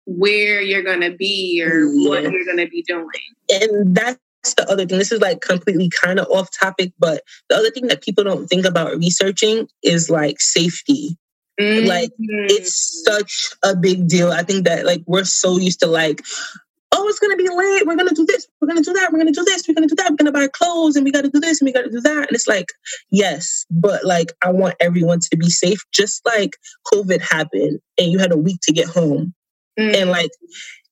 where you're going to be or yeah. what you're going to be doing. And that's the other thing. This is like completely kind of off topic, but the other thing that people don't think about researching is like safety. Like, it's such a big deal. I think that, like, we're so used to, like, oh, it's going to be late. We're going to do this. We're going to do that. We're going to do this. We're going to do that. We're going to buy clothes and we got to do this and we got to do that. And it's like, yes, but, like, I want everyone to be safe. Just like COVID happened and you had a week to get home. Mm. And, like,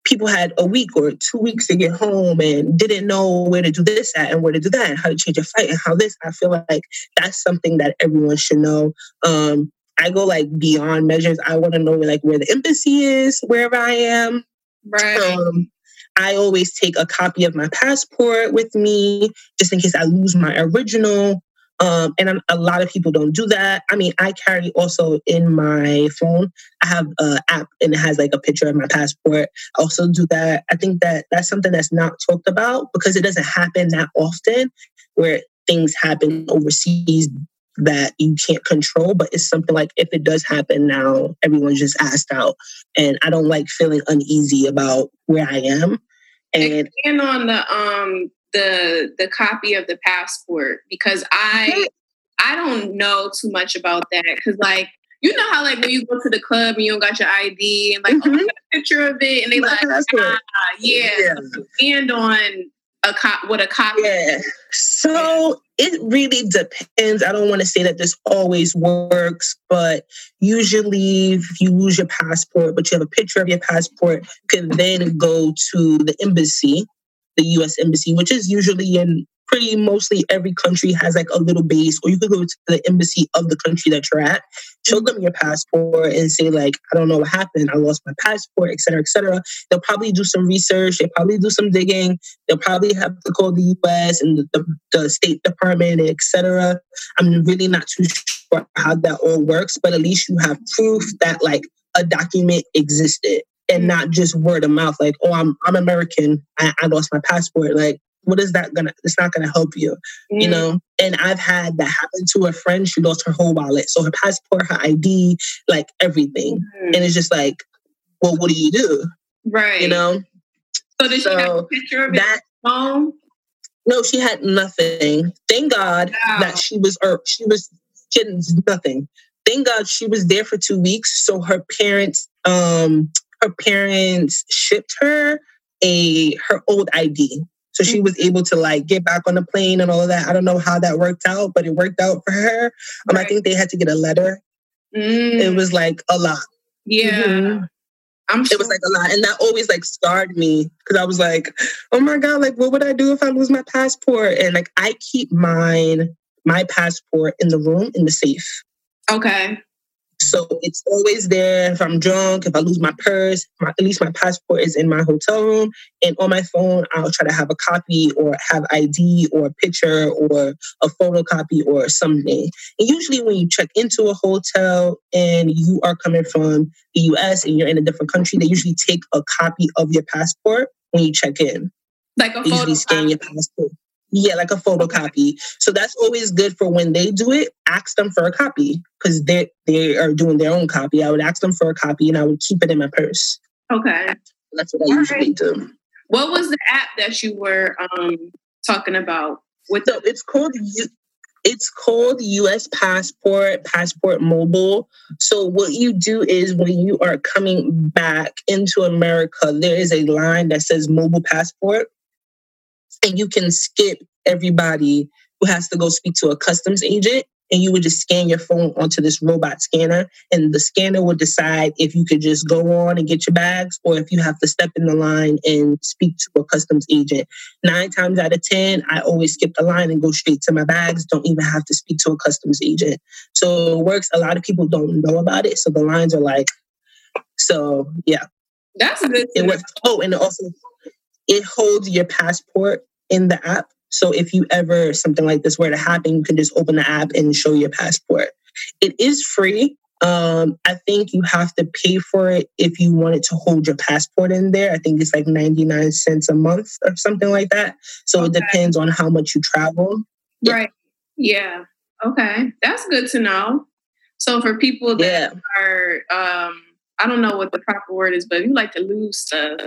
people had a week or two weeks to get home and didn't know where to do this at and where to do that and how to change your flight and how this. I feel like that's something that everyone should know. Um, I go like beyond measures. I want to know like where the embassy is, wherever I am. Right. Um, I always take a copy of my passport with me just in case I lose my original. Um, and I'm, a lot of people don't do that. I mean, I carry also in my phone. I have an app and it has like a picture of my passport. I also do that. I think that that's something that's not talked about because it doesn't happen that often, where things happen overseas that you can't control, but it's something like, if it does happen now, everyone's just assed out. And I don't like feeling uneasy about where I am. And, and on the um the the copy of the passport, because I I don't know too much about that. Because like, you know how like when you go to the club and you don't got your I D and like mm-hmm. oh, I got a picture of it and they like ah, yeah, yeah. So and on a cop what a copy. Yeah. So it really depends. I don't want to say that this always works, but usually if you lose your passport, but you have a picture of your passport, you can then go to the embassy, the U S embassy, which is usually in pretty mostly every country has like a little base, or you could go to the embassy of the country that you're at, show them your passport and say like, I don't know what happened. I lost my passport, et cetera, et cetera. They'll probably do some research. They'll probably do some digging. They'll probably have to call the U S and the, the, the State Department, et cetera. I'm really not too sure how that all works, but at least you have proof that like a document existed and not just word of mouth. Like, oh, I'm I'm American. I, I lost my passport. Like, what is that gonna, it's not gonna help you, mm. you know? And I've had that happen to a friend. She lost her whole wallet. So her passport, her I D, like everything. Mm. And it's just like, well, what do you do? Right. You know? So did so she have a picture of that phone? No, she had nothing. Thank God wow. that she was, or she was, she had nothing. Thank God she was there for two weeks. So her parents, um, her parents shipped her a, her old I D. So she was able to like get back on the plane and all of that. I don't know how that worked out, but it worked out for her. Um, right. I think they had to get a letter. Mm. It was like a lot. Yeah. Mm-hmm. I'm sure. It was like a lot. And that always like scarred me because I was like, oh my God, like what would I do if I lose my passport? And like I keep mine, my passport in the room in the safe. Okay. So it's always there. If I'm drunk, if I lose my purse, my, at least my passport is in my hotel room. And on my phone, I'll try to have a copy or have I D or a picture or a photocopy or something. And usually when you check into a hotel and you are coming from the U S and you're in a different country, they usually take a copy of your passport when you check in. Like a they photo usually scan copy. Your passport. Yeah, like a photocopy. Okay. So that's always good for when they do it. Ask them for a copy because they they are doing their own copy. I would ask them for a copy and I would keep it in my purse. Okay. That's what I All usually right. do. What was the app that you were um, talking about? With so the- it's called it's called U S Passport, Passport Mobile. So what you do is when you are coming back into America, there is a line that says Mobile Passport. And you can skip everybody who has to go speak to a customs agent. And you would just scan your phone onto this robot scanner. And the scanner would decide if you could just go on and get your bags or if you have to step in the line and speak to a customs agent. Nine times out of ten, I always skip the line and go straight to my bags. Don't even have to speak to a customs agent. So it works. A lot of people don't know about it. So the lines are like... So, yeah. That's a good thing. It works. Oh, and it also... It holds your passport in the app. So if you ever, something like this were to happen, you can just open the app and show your passport. It is free. Um, I think you have to pay for it if you wanted to hold your passport in there. I think it's like ninety-nine cents a month or something like that. So okay. It depends on how much you travel. Yeah. Right. Yeah. Okay. That's good to know. So for people that yeah. are, um, I don't know what the proper word is, but if you like to lose stuff,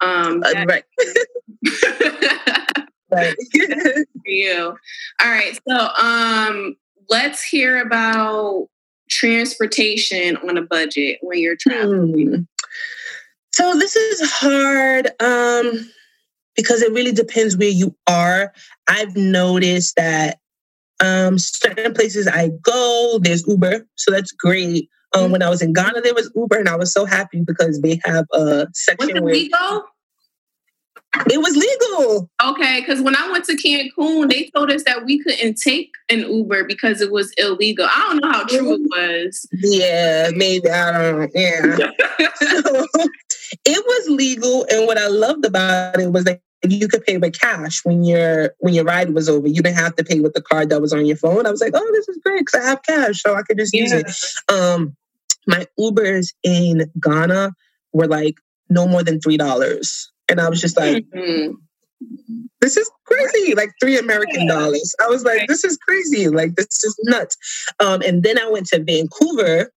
Um, uh, right. right. for you. All right. So, um, let's hear about transportation on a budget when you're traveling. Hmm. So this is hard, um, because it really depends where you are. I've noticed that, um, certain places I go, there's Uber. So that's great. Um, mm-hmm. When I was in Ghana, there was Uber, and I was so happy because they have a section. Was it where legal? It was legal. Okay, because when I went to Cancun, they told us that we couldn't take an Uber because it was illegal. I don't know how true it was. Yeah, maybe I don't know. Yeah, so, it was legal, and what I loved about it was that you could pay with cash when your when your ride was over. You didn't have to pay with the card that was on your phone. I was like, oh, this is great because I have cash, so I could just yeah. use it. Um, my Ubers in Ghana were like no more than three dollars. And I was just like, mm-hmm. this is crazy. Like three American yeah. dollars. I was like, this is crazy. Like, this is nuts. Um, and then I went to Vancouver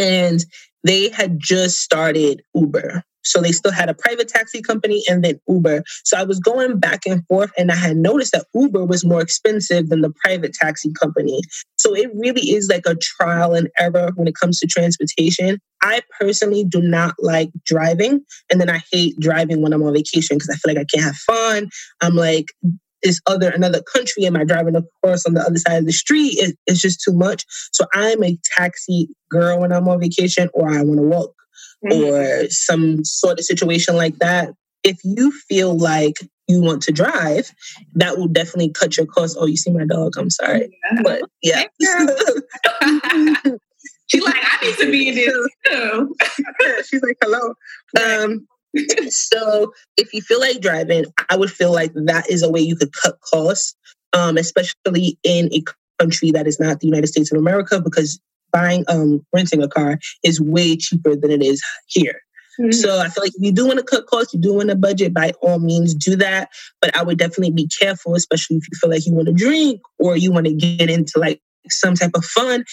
and they had just started Uber. So they still had a private taxi company and then Uber. So I was going back and forth and I had noticed that Uber was more expensive than the private taxi company. So it really is like a trial and error when it comes to transportation. I personally do not like driving. And then I hate driving when I'm on vacation because I feel like I can't have fun. I'm like, is other another country? Am I driving across on the other side of the street? It, it's just too much. So I'm a taxi girl when I'm on vacation, or I want to walk. Mm-hmm. Or some sort of situation like that. If you feel like you want to drive, that will definitely cut your costs. Oh, you see my dog? I'm sorry. Yeah. But yeah. She's like, I need to be in this too. Yeah, she's like, hello. Um, so if you feel like driving, I would feel like that is a way you could cut costs, um, especially in a country that is not the United States of America, because buying, um, renting a car is way cheaper than it is here. Mm-hmm. So I feel like if you do want to cut costs, you do want to budget, by all means do that. But I would definitely be careful, especially if you feel like you want to drink or you want to get into like some type of fun.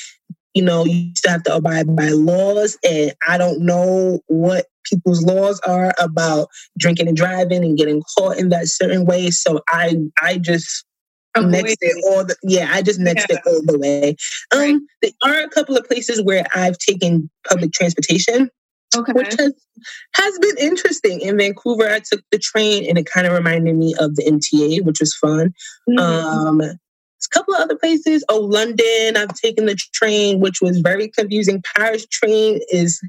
You know, you still have to abide by laws. And I don't know what people's laws are about drinking and driving and getting caught in that certain way. So I I just next it all the yeah, I just next yeah. it all the way. Um, right. There are a couple of places where I've taken public transportation. Okay. Which has, has been interesting. In Vancouver, I took the train and it kind of reminded me of the M T A, which was fun. Mm-hmm. Um, a couple of other places. Oh, London, I've taken the train, which was very confusing. Paris train is,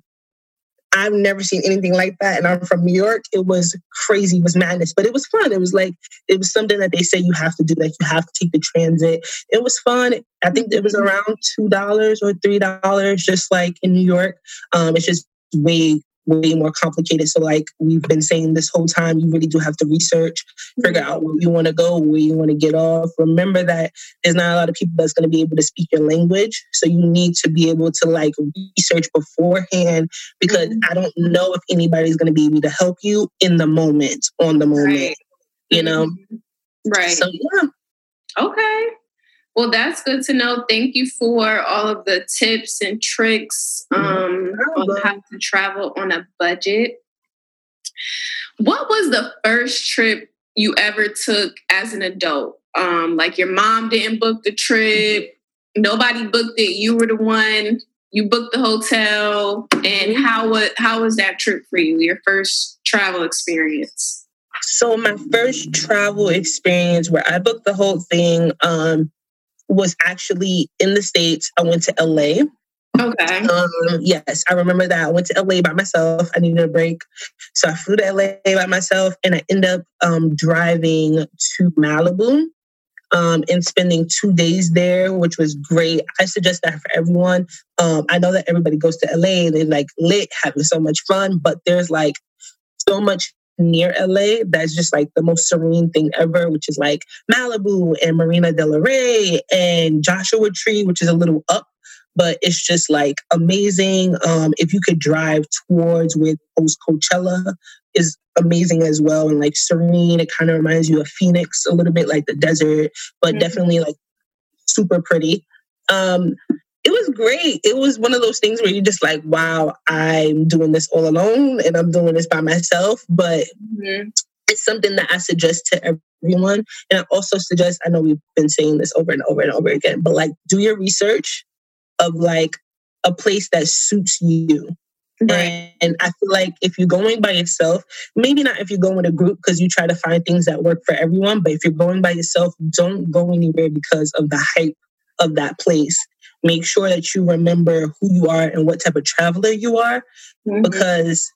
I've never seen anything like that. And I'm from New York. It was crazy. It was madness, but it was fun. It was like, it was something that they say you have to do, like you have to take the transit. It was fun. I think it was around two dollars or three dollars, just like in New York. Um, it's just way, way more complicated. So like we've been saying this whole time, you really do have to research, figure out where you want to go, where you want to get off. Remember that there's not a lot of people that's going to be able to speak your language. So you need to be able to like research beforehand, because mm-hmm. I don't know if anybody's going to be able to help you in the moment, on the moment, right. you know? Right. So yeah. Okay. Well, that's good to know. Thank you for all of the tips and tricks um, on how to travel on a budget. What was the first trip you ever took as an adult? Um, like your mom didn't book the trip. Nobody booked it. You were the one. You booked the hotel. And how was, how was that trip for you, your first travel experience? So my first travel experience where I booked the whole thing, um, was actually in the States. I went to L A. Okay. Um, yes, I remember that. I went to L A by myself. I needed a break. So I flew to L A by myself and I ended up um, driving to Malibu um, and spending two days there, which was great. I suggest that for everyone. Um, I know that everybody goes to L A and they're like lit, having so much fun, but there's like so much near L A that's just like the most serene thing ever, which is like Malibu and Marina del Rey and Joshua Tree, which is a little up, but it's just like amazing. Um, if you could drive towards where post Coachella is amazing as well, and like serene. It kind of reminds you of Phoenix a little bit, like the desert, but mm-hmm. definitely like super pretty. Um, It was great. It was one of those things where you're just like, wow, I'm doing this all alone and I'm doing this by myself. But mm-hmm. it's something that I suggest to everyone. And I also suggest, I know we've been saying this over and over and over again, but like do your research of like a place that suits you. Right. And I feel like if you're going by yourself, maybe not if you're going with a group because you try to find things that work for everyone. But if you're going by yourself, don't go anywhere because of the hype of that place. Make sure that you remember who you are and what type of traveler you are. Mm-hmm. Because,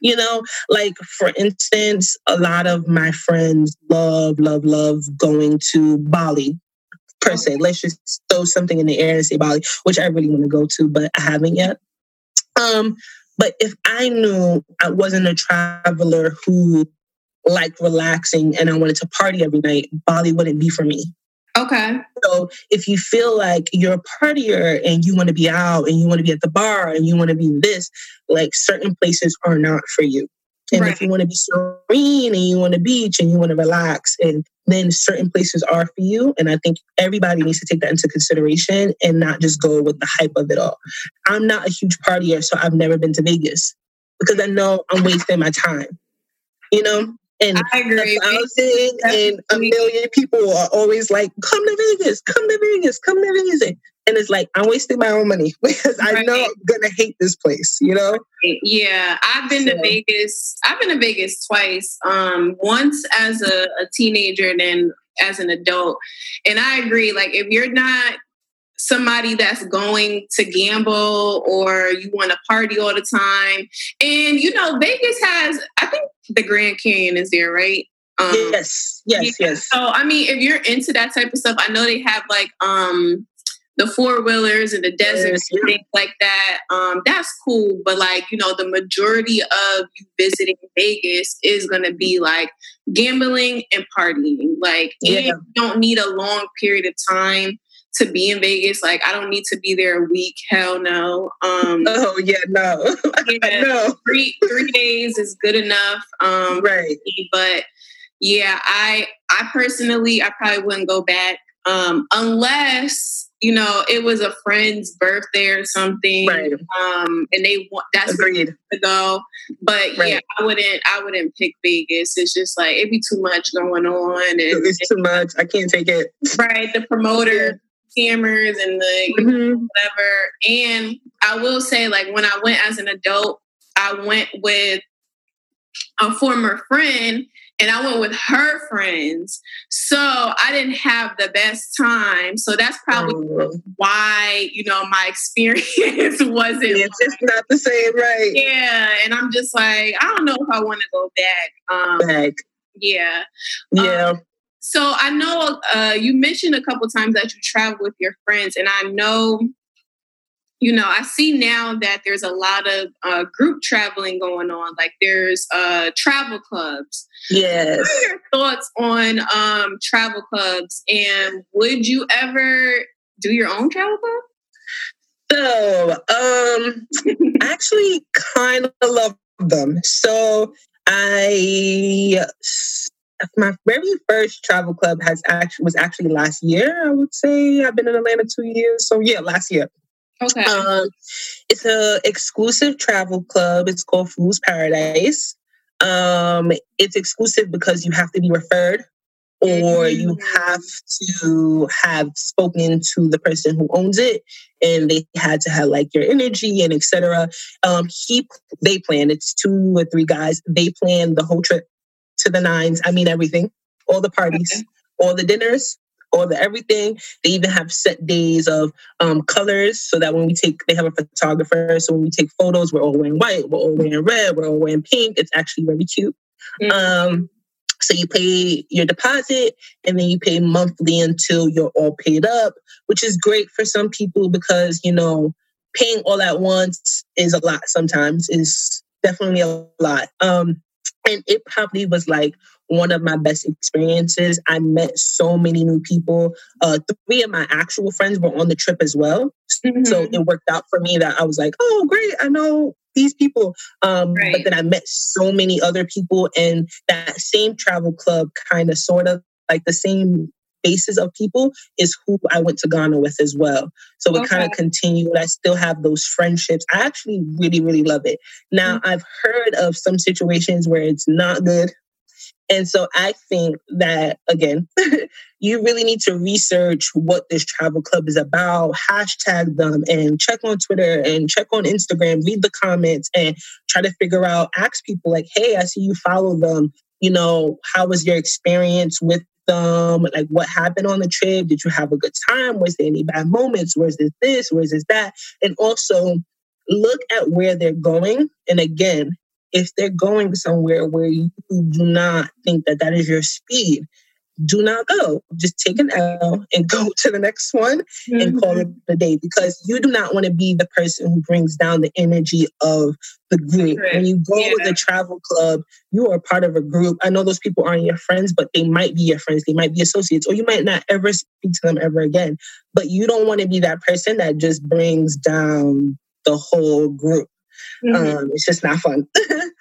you know, like, for instance, a lot of my friends love, love, love going to Bali, per se. Okay. Let's just throw something in the air and say Bali, which I really want to go to, but I haven't yet. Um, but if I knew I wasn't a traveler who liked relaxing and I wanted to party every night, Bali wouldn't be for me. Okay. So if you feel like you're a partier and you want to be out and you want to be at the bar and you want to be this, like certain places are not for you. And right. if you want to be serene and you want to beach and you want to relax, and then certain places are for you. And I think everybody needs to take that into consideration and not just go with the hype of it all. I'm not a huge partier, so I've never been to Vegas because I know I'm wasting my time, you know? And I agree. a thousand and a million people are always like, come to Vegas, come to Vegas, come to Vegas. And it's like, I'm wasting my own money because I right. know I'm going to hate this place, you know? Yeah. I've been so. to Vegas. I've been to Vegas twice. Um, once as a, a teenager and then as an adult. And I agree. Like, if you're not somebody that's going to gamble or you want to party all the time. And, you know, Vegas has, I think the Grand Canyon is there, right? Um, yes, yes, yeah. yes. So, I mean, if you're into that type of stuff, I know they have like um, the four-wheelers and the deserts yes. and things like that. Um, that's cool. But like, you know, the majority of you visiting Vegas is going to be like gambling and partying. Like, yeah. and you don't need a long period of time to be in Vegas. Like, I don't need to be there a week. Hell no. Um, oh, yeah, no. yeah, no. Three, three days is good enough. Um, right. But yeah, I I personally, I probably wouldn't go back um, unless, you know, it was a friend's birthday or something. Right. Um, and they want, that's agreed to go. But right. yeah, I wouldn't, I wouldn't pick Vegas. It's just like, it'd be too much going on. And, it's and, too much. I can't take it. Right. The promoter yeah. cameras and the mm-hmm. whatever. And I will say, like, when I went as an adult, I went with a former friend. And I went with her friends. So I didn't have the best time. So that's probably oh. why, you know, my experience wasn't. It's just not the same, right? Yeah. And I'm just like, I don't know if I want to go back. Um, back. Yeah. Yeah. Um, so I know uh, you mentioned a couple times that you travel with your friends. And I know, you know, I see now that there's a lot of uh, group traveling going on. Like there's uh, travel clubs. Yes. What are your thoughts on um, travel clubs? And would you ever do your own travel club? So, um, I actually kind of love them. So I, my very first travel club has actually was actually last year, I would say. I've been in Atlanta two years. So yeah, last year. Okay. Um, it's an exclusive travel club. It's called Fool's Paradise. Um, it's exclusive because you have to be referred or you have to have spoken to the person who owns it, and they had to have like your energy and et cetera. Um, he, they plan. It's two or three guys. They plan the whole trip to the nines. I mean, everything, all the parties, okay. all the dinners. All the everything. They even have set days of um, colors so that when we take, they have a photographer. So when we take photos, we're all wearing white, we're all wearing red, we're all wearing pink. It's actually very cute. Mm-hmm. Um, so you pay your deposit and then you pay monthly until you're all paid up, which is great for some people because, you know, paying all at once is a lot sometimes. It's definitely a lot. Um, and it probably was like, one of my best experiences. I met so many new people. Uh, three of my actual friends were on the trip as well. Mm-hmm. So it worked out for me that I was like, oh, great, I know these people. Um, right. But then I met so many other people, and that same travel club kind of sort of like the same basis of people is who I went to Ghana with as well. So it okay. kind of continued. I still have those friendships. I actually really, really love it. Now, mm-hmm. I've heard of some situations where it's not good. And so I think that, again, you really need to research what this travel club is about, hashtag them, and check on Twitter and check on Instagram, read the comments and try to figure out, ask people like, hey, I see you follow them. You know, how was your experience with them? Like, what happened on the trip? Did you have a good time? Was there any bad moments? Was this this? Was this that? And also look at where they're going. And again, if they're going somewhere where you do not think that that is your speed, do not go. Just take an L and go to the next one mm-hmm. and call it a day, because you do not want to be the person who brings down the energy of the group. Right. When you go yeah. with a travel club, you are part of a group. I know those people aren't your friends, but they might be your friends. They might be associates, or you might not ever speak to them ever again. But you don't want to be that person that just brings down the whole group. Mm-hmm. Um, it's just not fun.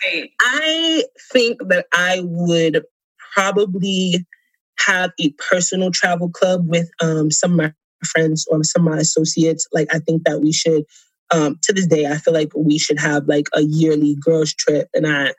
Right. I think that I would probably have a personal travel club with um, some of my friends or some of my associates. Like, I think that we should, um, to this day, I feel like we should have like a yearly girls trip. And I,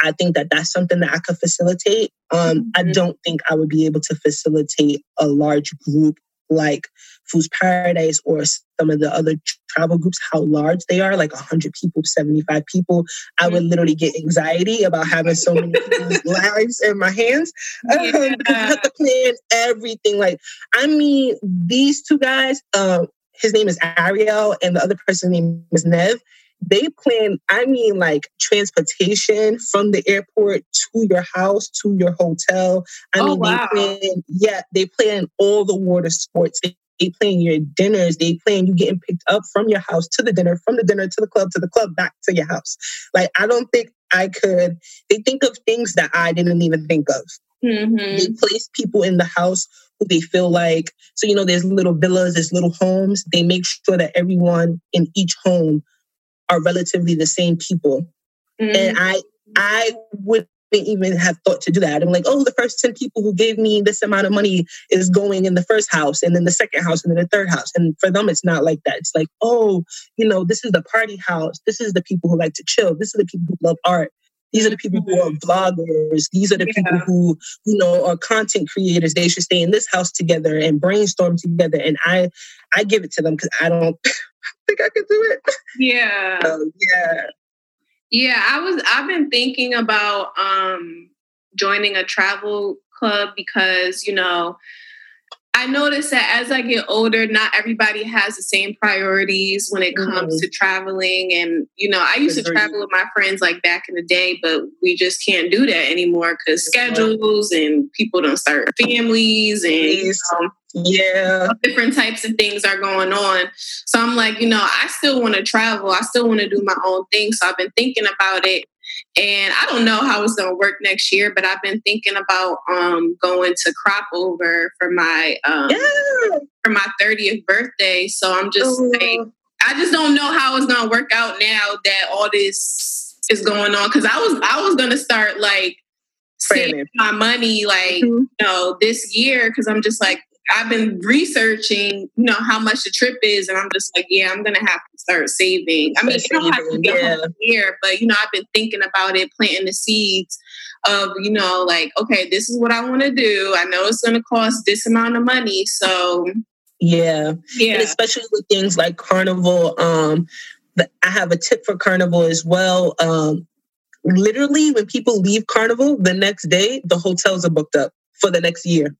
I think that that's something that I could facilitate. Um, mm-hmm. I don't think I would be able to facilitate a large group like Food's Paradise or some of the other travel groups, how large they are, like one hundred people, seventy-five people. I would literally get anxiety about having so many people's lives in my hands. Um, yeah. I have to plan everything. Like, I mean, these two guys, um, his name is Ariel and the other person's name is Nev. They plan, I mean, like transportation from the airport to your house, to your hotel. I oh, mean, wow. they plan, yeah, they plan all the water sports. They, they plan your dinners. They plan you getting picked up from your house to the dinner, from the dinner to the club, to the club, back to your house. Like, I don't think I could. They think of things that I didn't even think of. Mm-hmm. They place people in the house who they feel like. So, you know, there's little villas, there's little homes. They make sure that everyone in each home are relatively the same people. Mm-hmm. And I I wouldn't even have thought to do that. I'm like, oh, the first ten people who gave me this amount of money is going in the first house, and then the second house, and then the third house. And for them, it's not like that. It's like, oh, you know, this is the party house. This is the people who like to chill. This is the people who love art. These are the people who are vloggers. These are the yeah. people who, you know, are content creators. They should stay in this house together and brainstorm together. And I, I give it to them because I don't think I could do it. Yeah. So, yeah. Yeah. I was, I've been thinking about um, joining a travel club because, you know, I noticed that as I get older, not everybody has the same priorities when it comes mm-hmm. to traveling. And, you know, I used to travel with my friends like back in the day, but we just can't do that anymore because schedules and people don't start families and you know, yeah, different types of things are going on. So I'm like, you know, I still want to travel. I still want to do my own thing. So I've been thinking about it. And I don't know how it's going to work next year, but I've been thinking about um, going to Crop Over for my um, yeah. for my thirtieth birthday. So I'm just oh. like, I just don't know how it's going to work out now that all this is going on. Because I was I was going to start like saving my money like mm-hmm. you know, this year because I'm just like, I've been researching, you know, how much the trip is. And I'm just like, yeah, I'm going to have to start saving. I mean, you don't have to get yeah. home here, but, you know, I've been thinking about it, planting the seeds of, you know, like, okay, this is what I want to do. I know it's going to cost this amount of money. So, yeah. yeah. And especially with things like Carnival. Um, I have a tip for Carnival as well. Um, literally, when people leave Carnival, the next day, the hotels are booked up for the next year.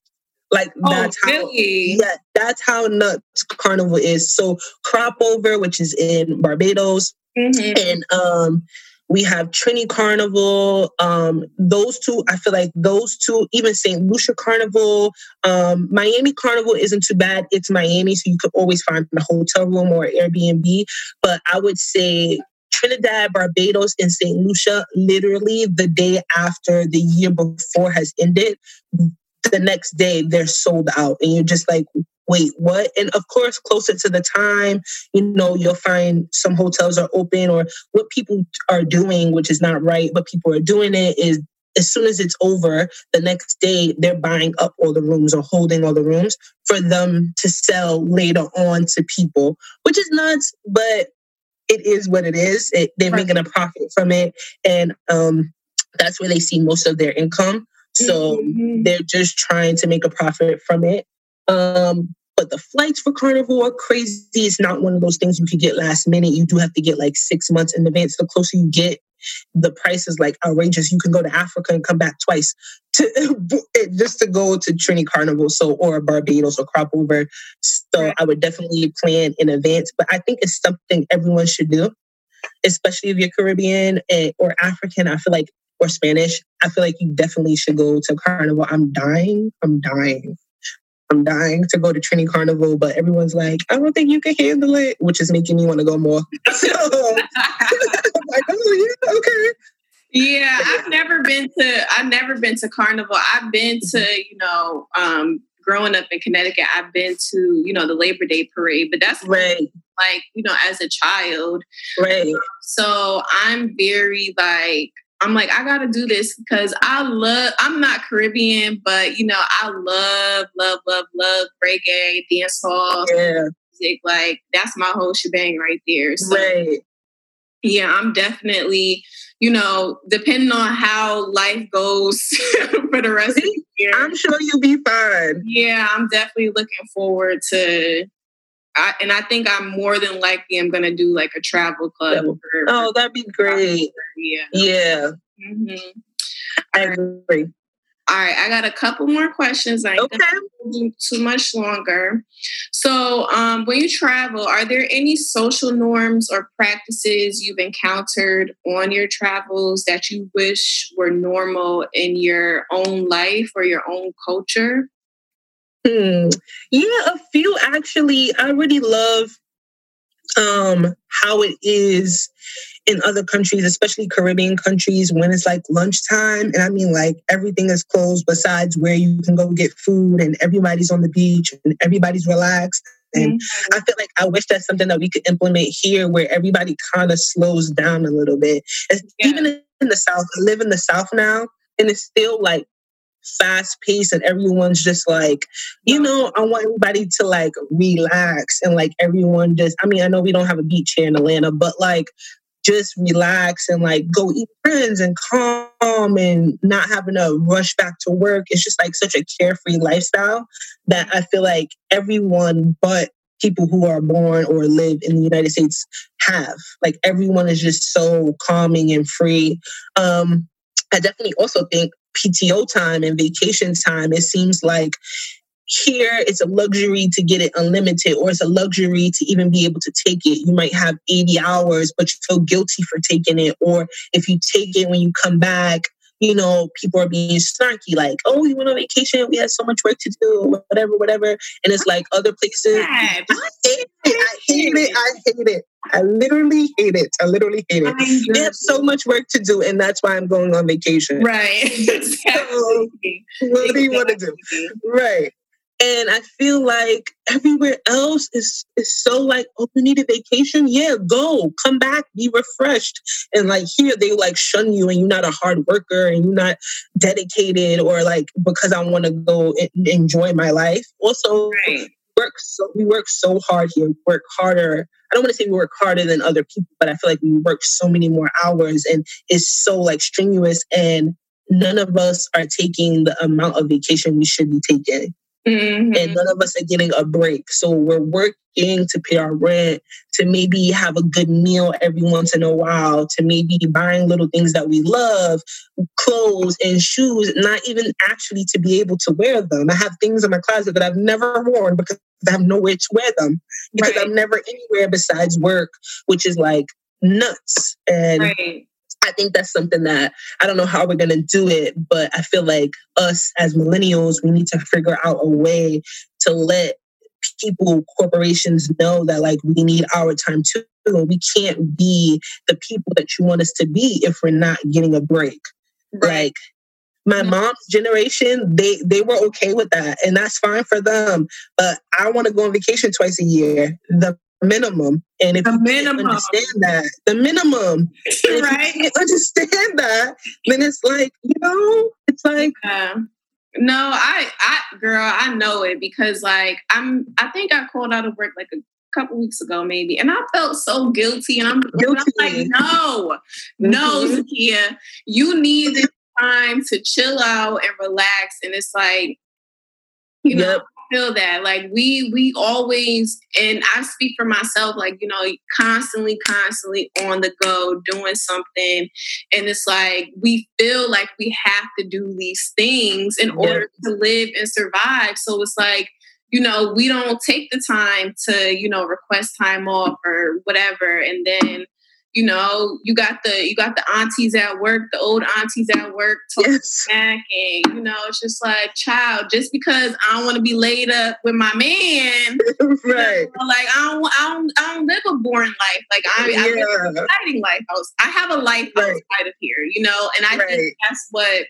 Like oh, that's really? how, yeah, that's how nuts Carnival is. So Crop Over, which is in Barbados, mm-hmm. and um, we have Trini Carnival. Um, those two, I feel like those two, even Saint Lucia Carnival, um, Miami Carnival isn't too bad. It's Miami, so you could always find a hotel room or Airbnb. But I would say Trinidad, Barbados, and Saint Lucia, literally the day after the year before has ended. The next day they're sold out and you're just like, wait, what? And of course, closer to the time, you know, you'll find some hotels are open or what people are doing, which is not right, but people are doing it is as soon as it's over, the next day they're buying up all the rooms or holding all the rooms for them to sell later on to people, which is nuts, but it is what it is. It, they're right. making a profit from it. And um, that's where they see most of their income. So mm-hmm. they're just trying to make a profit from it. Um, but the flights for Carnival are crazy. It's not one of those things you could get last minute. You do have to get like six months in advance. The closer you get, the price is like outrageous. You can go to Africa and come back twice to just to go to Trini Carnival, so or Barbados or Crop Over. So I would definitely plan in advance. But I think it's something everyone should do, especially if you're Caribbean or African. I feel like. Or Spanish, I feel like you definitely should go to Carnival. I'm dying. I'm dying. I'm dying to go to Trini Carnival, but everyone's like, I don't think you can handle it, which is making me want to go more. So, I'm like, oh, yeah, okay. Yeah, I've never been to, I've never been to Carnival. I've been to, you know, um, growing up in Connecticut, I've been to, you know, the Labor Day parade, but that's right. like, you know, as a child. Right. So I'm very like, I'm like, I got to do this because I love, I'm not Caribbean, but, you know, I love, love, love, love reggae, dancehall, yeah. music. Like, that's my whole shebang right there. So, right. yeah, I'm definitely, you know, depending on how life goes for the rest of the year. I'm sure you'll be fine. Yeah, I'm definitely looking forward to I, and I think I'm more than likely I'm going to do like a travel club. Oh, for, oh that'd be great. For, yeah. Yeah. Mm-hmm. I agree. All right, I got a couple more questions. I ain't okay. gonna do too much longer. So, um, when you travel, are there any social norms or practices you've encountered on your travels that you wish were normal in your own life or your own culture? Hmm. Yeah, a few actually. I really love um, how it is in other countries, especially Caribbean countries, when it's like lunchtime. And I mean, like, everything is closed besides where you can go get food, and everybody's on the beach and everybody's relaxed. And mm-hmm. I feel like I wish that's something that we could implement here, where everybody kind of slows down a little bit. Yeah. Even in the South, I live in the South now, and it's still like fast paced, and everyone's just like, you know, I want everybody to like relax, and like everyone just, I mean, I know we don't have a beach here in Atlanta, but like, just relax and like go eat friends and calm and not having to rush back to work. It's just like such a carefree lifestyle that I feel like everyone but people who are born or live in the United States have. Like, everyone is just so calming and free. Um, I definitely also think P T O time and vacation time, it seems like here it's a luxury to get it unlimited, or it's a luxury to even be able to take it. You might have eighty hours, but you feel guilty for taking it. Or if you take it, when you come back, you know, people are being snarky, like, oh, you went on vacation, we had so much work to do, whatever, whatever. And it's like other places. I hate it. I hate it. I hate it. I literally hate it. I literally hate it. We have so much work to do, and that's why I'm going on vacation. Right. So, what do you want to do? Right. And I feel like everywhere else is, is so like, oh, you need a vacation? Yeah, go. Come back. Be refreshed. And like here, they like shun you, and you're not a hard worker, and you're not dedicated, or like, because I want to go and enjoy my life. Also, right. work so, we work so hard here. We work harder. I don't want to say we work harder than other people, but I feel like we work so many more hours, and it's so like strenuous, and none of us are taking the amount of vacation we should be taking. Mm-hmm. And none of us are getting a break. So we're working to pay our rent, to maybe have a good meal every once in a while, to maybe buying little things that we love, clothes and shoes, not even actually to be able to wear them. I have things in my closet that I've never worn because I have nowhere to wear them. Because right. I'm never anywhere besides work, which is like nuts. And right. I think that's something that, I don't know how we're going to do it, but I feel like us as millennials, we need to figure out a way to let people, corporations know that like we need our time too. We can't be the people that you want us to be if we're not getting a break. Right. Like my mm-hmm. mom's generation, they, they were okay with that, and that's fine for them. But I want to go on vacation twice a year. The minimum. And if the you minimum. Can't understand that, the minimum, right? If you can't understand that, then it's like, you know, it's like, yeah. no, I, I, girl, I know it, because like, I'm, I think I called out of work like a couple weeks ago, maybe, and I felt so guilty, and I'm, guilty. And I'm like, no, no, mm-hmm. Zakiya, you need this time to chill out and relax. And it's like, you yep. know, feel that like we we always, and I speak for myself, like, you know, constantly constantly on the go doing something, and it's like we feel like we have to do these things in yeah. order to live and survive. So it's like, you know, we don't take the time to, you know, request time off or whatever, and then, you know, you got the you got the aunties at work, the old aunties at work talking yes. back, and you know, it's just like, child, just because I don't want to be laid up with my man, right? You know, like I don't, I don't, I don't live a boring life. Like I, yeah. I live an exciting life. I, was, I have a life right. outside of here, you know, and I right. think that's what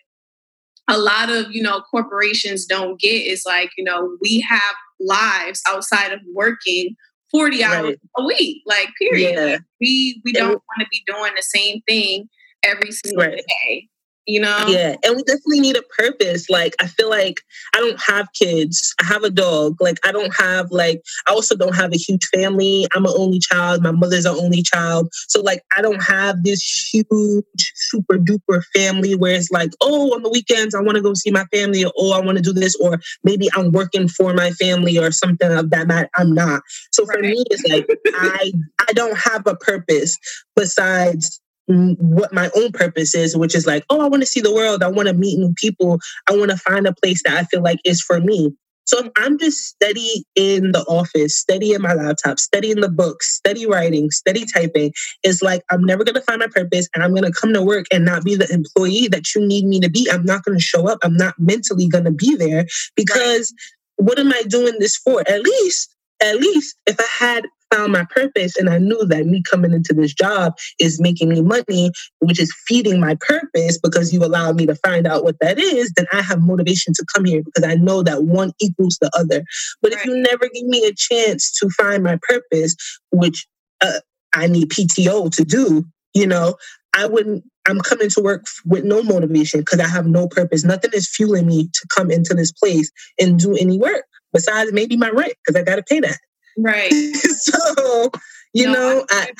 a lot of, you know, corporations don't get, is like, you know, we have lives outside of working forty hours right. a week, like, period. Yeah. We we don't want to be doing the same thing every single right. day, you know? Yeah, and we definitely need a purpose. Like, I feel like I don't have kids. I have a dog. Like, I don't have, like, I also don't have a huge family. I'm an only child. My mother's an only child. So, like, I don't have this huge, super-duper family where it's like, oh, on the weekends, I want to go see my family, or oh, I want to do this, or maybe I'm working for my family or something of that matter. I'm not. So for me, it's like, I I don't have a purpose besides what my own purpose is, which is like, oh, I want to see the world. I want to meet new people. I want to find a place that I feel like is for me. So if I'm just steady in the office, steady in my laptop, steady in the books, steady writing, steady typing, it's like I'm never going to find my purpose, and I'm going to come to work and not be the employee that you need me to be. I'm not going to show up. I'm not mentally going to be there because what am I doing this for? At least, at least if I had found my purpose and I knew that me coming into this job is making me money, which is feeding my purpose because you allowed me to find out what that is, then I have motivation to come here because I know that one equals the other. But right. if you never give me a chance to find my purpose, which uh, I need P T O to do, you know, I wouldn't, I'm coming to work with no motivation because I have no purpose. Nothing is fueling me to come into this place and do any work besides maybe my rent because I got to pay that. Right. so, you no, know, I,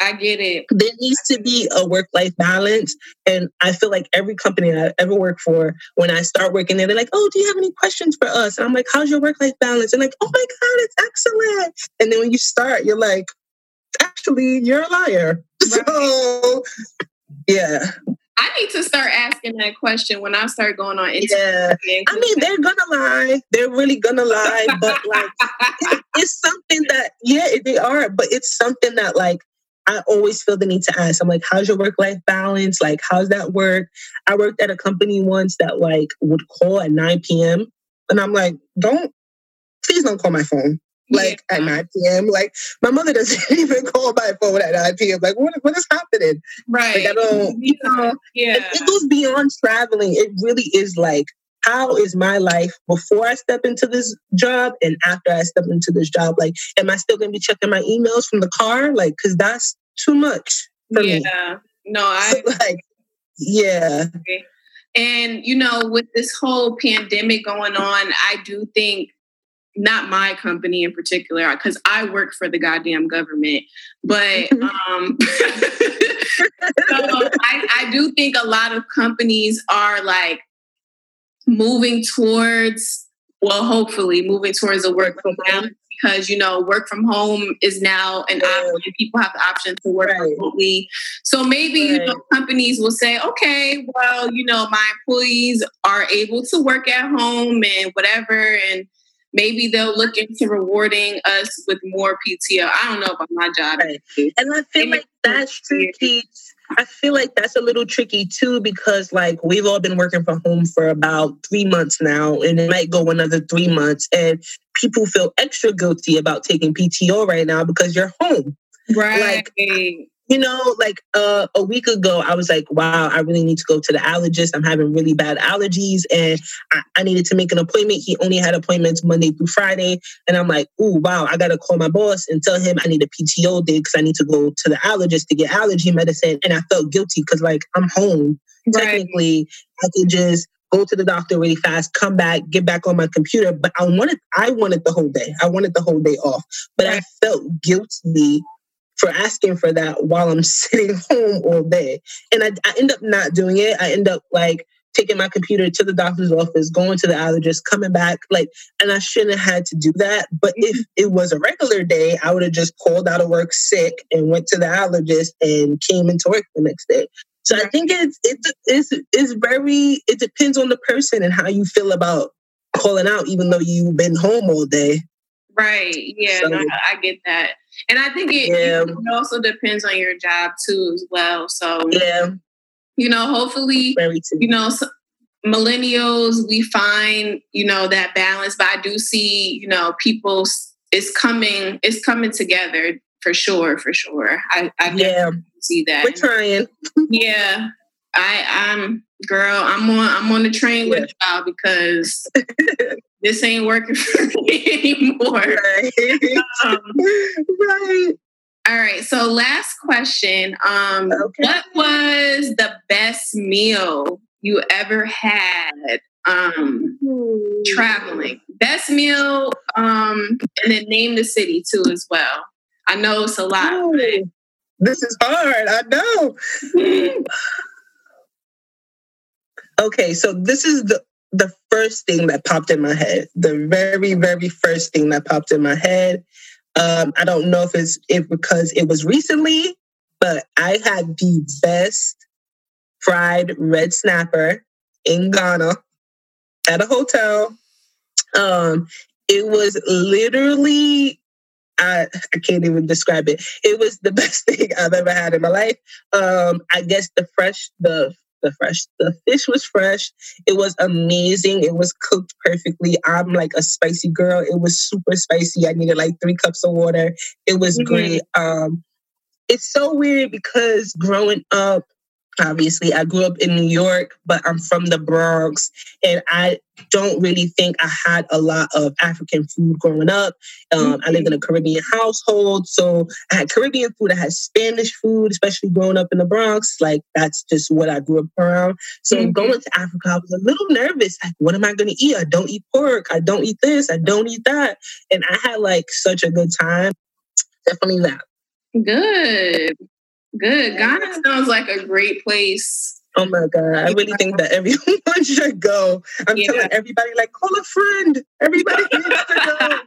I, I get it. There needs to be a work-life balance. And I feel like every company I ever worked for, when I start working there, they're like, oh, do you have any questions for us? And I'm like, how's your work-life balance? And like, oh my God, it's excellent. And then when you start, you're like, actually, you're a liar. Right. So, yeah. I need to start asking that question when I start going on Instagram. Yeah. I mean, they're going to lie. They're really going to lie. But like, it, it's something that, yeah, they are. But it's something that like, I always feel the need to ask. I'm like, how's your work-life balance? Like, how's that work? I worked at a company once that like would call at nine p.m. And I'm like, don't, please don't call my phone. Like yeah. at nine p.m. Like my mother doesn't even call my phone at nine p.m. Like what, what is happening? Right. Like I don't, you know, yeah. It, it goes beyond traveling. It really is like, how is my life before I step into this job and after I step into this job? Like, am I still going to be checking my emails from the car? Like, because that's too much for yeah. me. Yeah. No, I so, like, yeah. Okay. And, you know, with this whole pandemic going on, I do think, not my company in particular, because I work for the goddamn government. But um, so I, I do think a lot of companies are like moving towards, well, hopefully moving towards a work from home because, you know, work from home is now an option. People have the option to work right. remotely. So maybe right. you know, companies will say, okay, well, you know, my employees are able to work at home and whatever. And maybe they'll look into rewarding us with more P T O. I don't know about my job. Right. And I feel like that's tricky. I feel like that's a little tricky too, because like we've all been working from home for about three months now, and it might go another three months. And people feel extra guilty about taking P T O right now because you're home. Right. Like, you know, like uh, a week ago, I was like, wow, I really need to go to the allergist. I'm having really bad allergies and I, I needed to make an appointment. He only had appointments Monday through Friday. And I'm like, ooh, wow, I got to call my boss and tell him I need a P T O day because I need to go to the allergist to get allergy medicine. And I felt guilty because like I'm home. Right. Technically, I could just go to the doctor really fast, come back, get back on my computer. But I wanted, I wanted the whole day. I wanted the whole day off. But right. I felt guilty for asking for that while I'm sitting home all day. And I, I end up not doing it. I end up like taking my computer to the doctor's office, going to the allergist, coming back. Like, and I shouldn't have had to do that. But if it was a regular day, I would have just called out of work sick and went to the allergist and came into work the next day. So I think it's, it's, it's, it's very, it depends on the person and how you feel about calling out, even though you've been home all day. Right. Yeah, so, no, I get that. And I think it, yeah. it also depends on your job too as well. So, yeah, you know, hopefully, you know, millennials, we find, you know, that balance. But I do see, you know, people, it's coming, it's coming together for sure, for sure. I, I yeah. see that. We're trying. Yeah. I, I'm, girl, I'm on, I'm on the train yeah. with y'all because this ain't working for me anymore. Right. Um, right. All right. So last question. Um, okay. What was the best meal you ever had um, traveling? Best meal um, and then name the city too as well. I know it's a lot. Oh, but this is hard. I know. Okay, so this is the, the first thing that popped in my head. The very, very first thing that popped in my head. Um, I don't know if it's if because it was recently But I had the best fried red snapper in Ghana at a hotel. Um, it was literally, I, I can't even describe it. It was the best thing I've ever had in my life. Um, I guess the fresh, the the fresh, the fish was fresh. It was amazing. It was cooked perfectly. I'm like a spicy girl. It was super spicy. I needed like three cups of water. It was mm-hmm. great. Um, it's so weird because growing up, obviously, I grew up in New York, but I'm from the Bronx, and I don't really think I had a lot of African food growing up. Um, mm-hmm. I lived in a Caribbean household, so I had Caribbean food. I had Spanish food, especially growing up in the Bronx. Like, that's just what I grew up around. So mm-hmm. going to Africa, I was a little nervous. Like, what am I going to eat? I don't eat pork. I don't eat this. I don't eat that. And I had, like, such a good time. Definitely that. Good. Good. Ghana sounds like a great place. Oh my God. I really think that everyone should go. I'm yeah. telling everybody, like, call a friend. Everybody needs to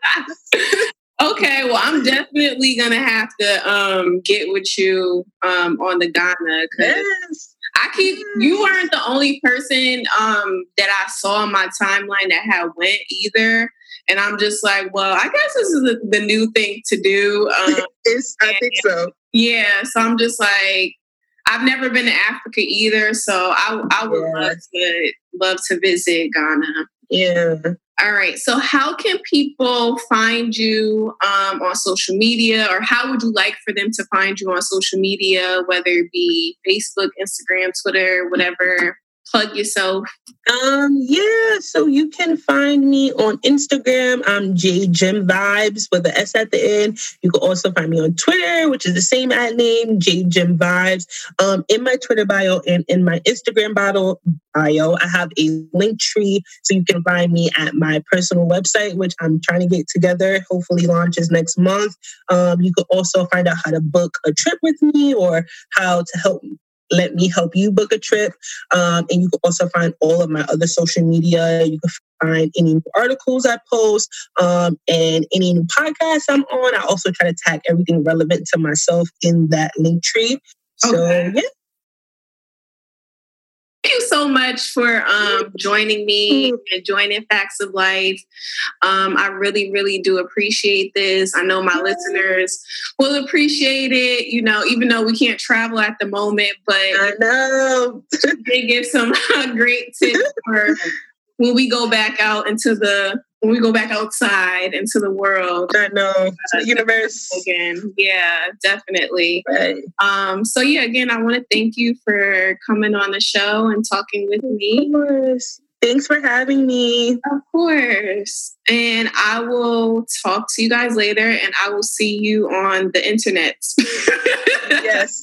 go. Okay. Well, I'm definitely going to have to um, get with you um, on the Ghana. Yes. I keep, you weren't the only person um, that I saw on my timeline that had went either. And I'm just like, well, I guess this is the new thing to do. Um, it's, I think so. Yeah, so I'm just like, I've never been to Africa either, so I I would yeah. love to love to visit Ghana. Yeah. All right. So, how can people find you um, on social media, or how would you like for them to find you on social media, whether it be Facebook, Instagram, Twitter, whatever? Plug yourself. Um, yeah, so you can find me on Instagram. I'm J Gym Vibes with an S at the end. You can also find me on Twitter, which is the same ad name, J Gym Vibes. Um, in my Twitter bio and in my Instagram bio, bio, I have a link tree, so you can find me at my personal website, which I'm trying to get together. Hopefully, launches next month. Um, you can also find out how to book a trip with me or how to help me. Let me help you book a trip. Um, and you can also find all of my other social media. You can find any new articles I post um, and any new podcasts I'm on. I also try to tag everything relevant to myself in that link tree. So, okay. yeah. Thank you so much for um, joining me and joining Facts of Life. Um, I really, really do appreciate this. I know my listeners will appreciate it, you know, even though we can't travel at the moment, but I know they give some great tips for when we go back out into the, when we go back outside into the world. I know, uh, the universe. Again, yeah, definitely. Right. Um, so yeah, again, I want to thank you for coming on the show and talking with me. Of course. Thanks for having me. Of course. And I will talk to you guys later, and I will see you on the internet. Yes.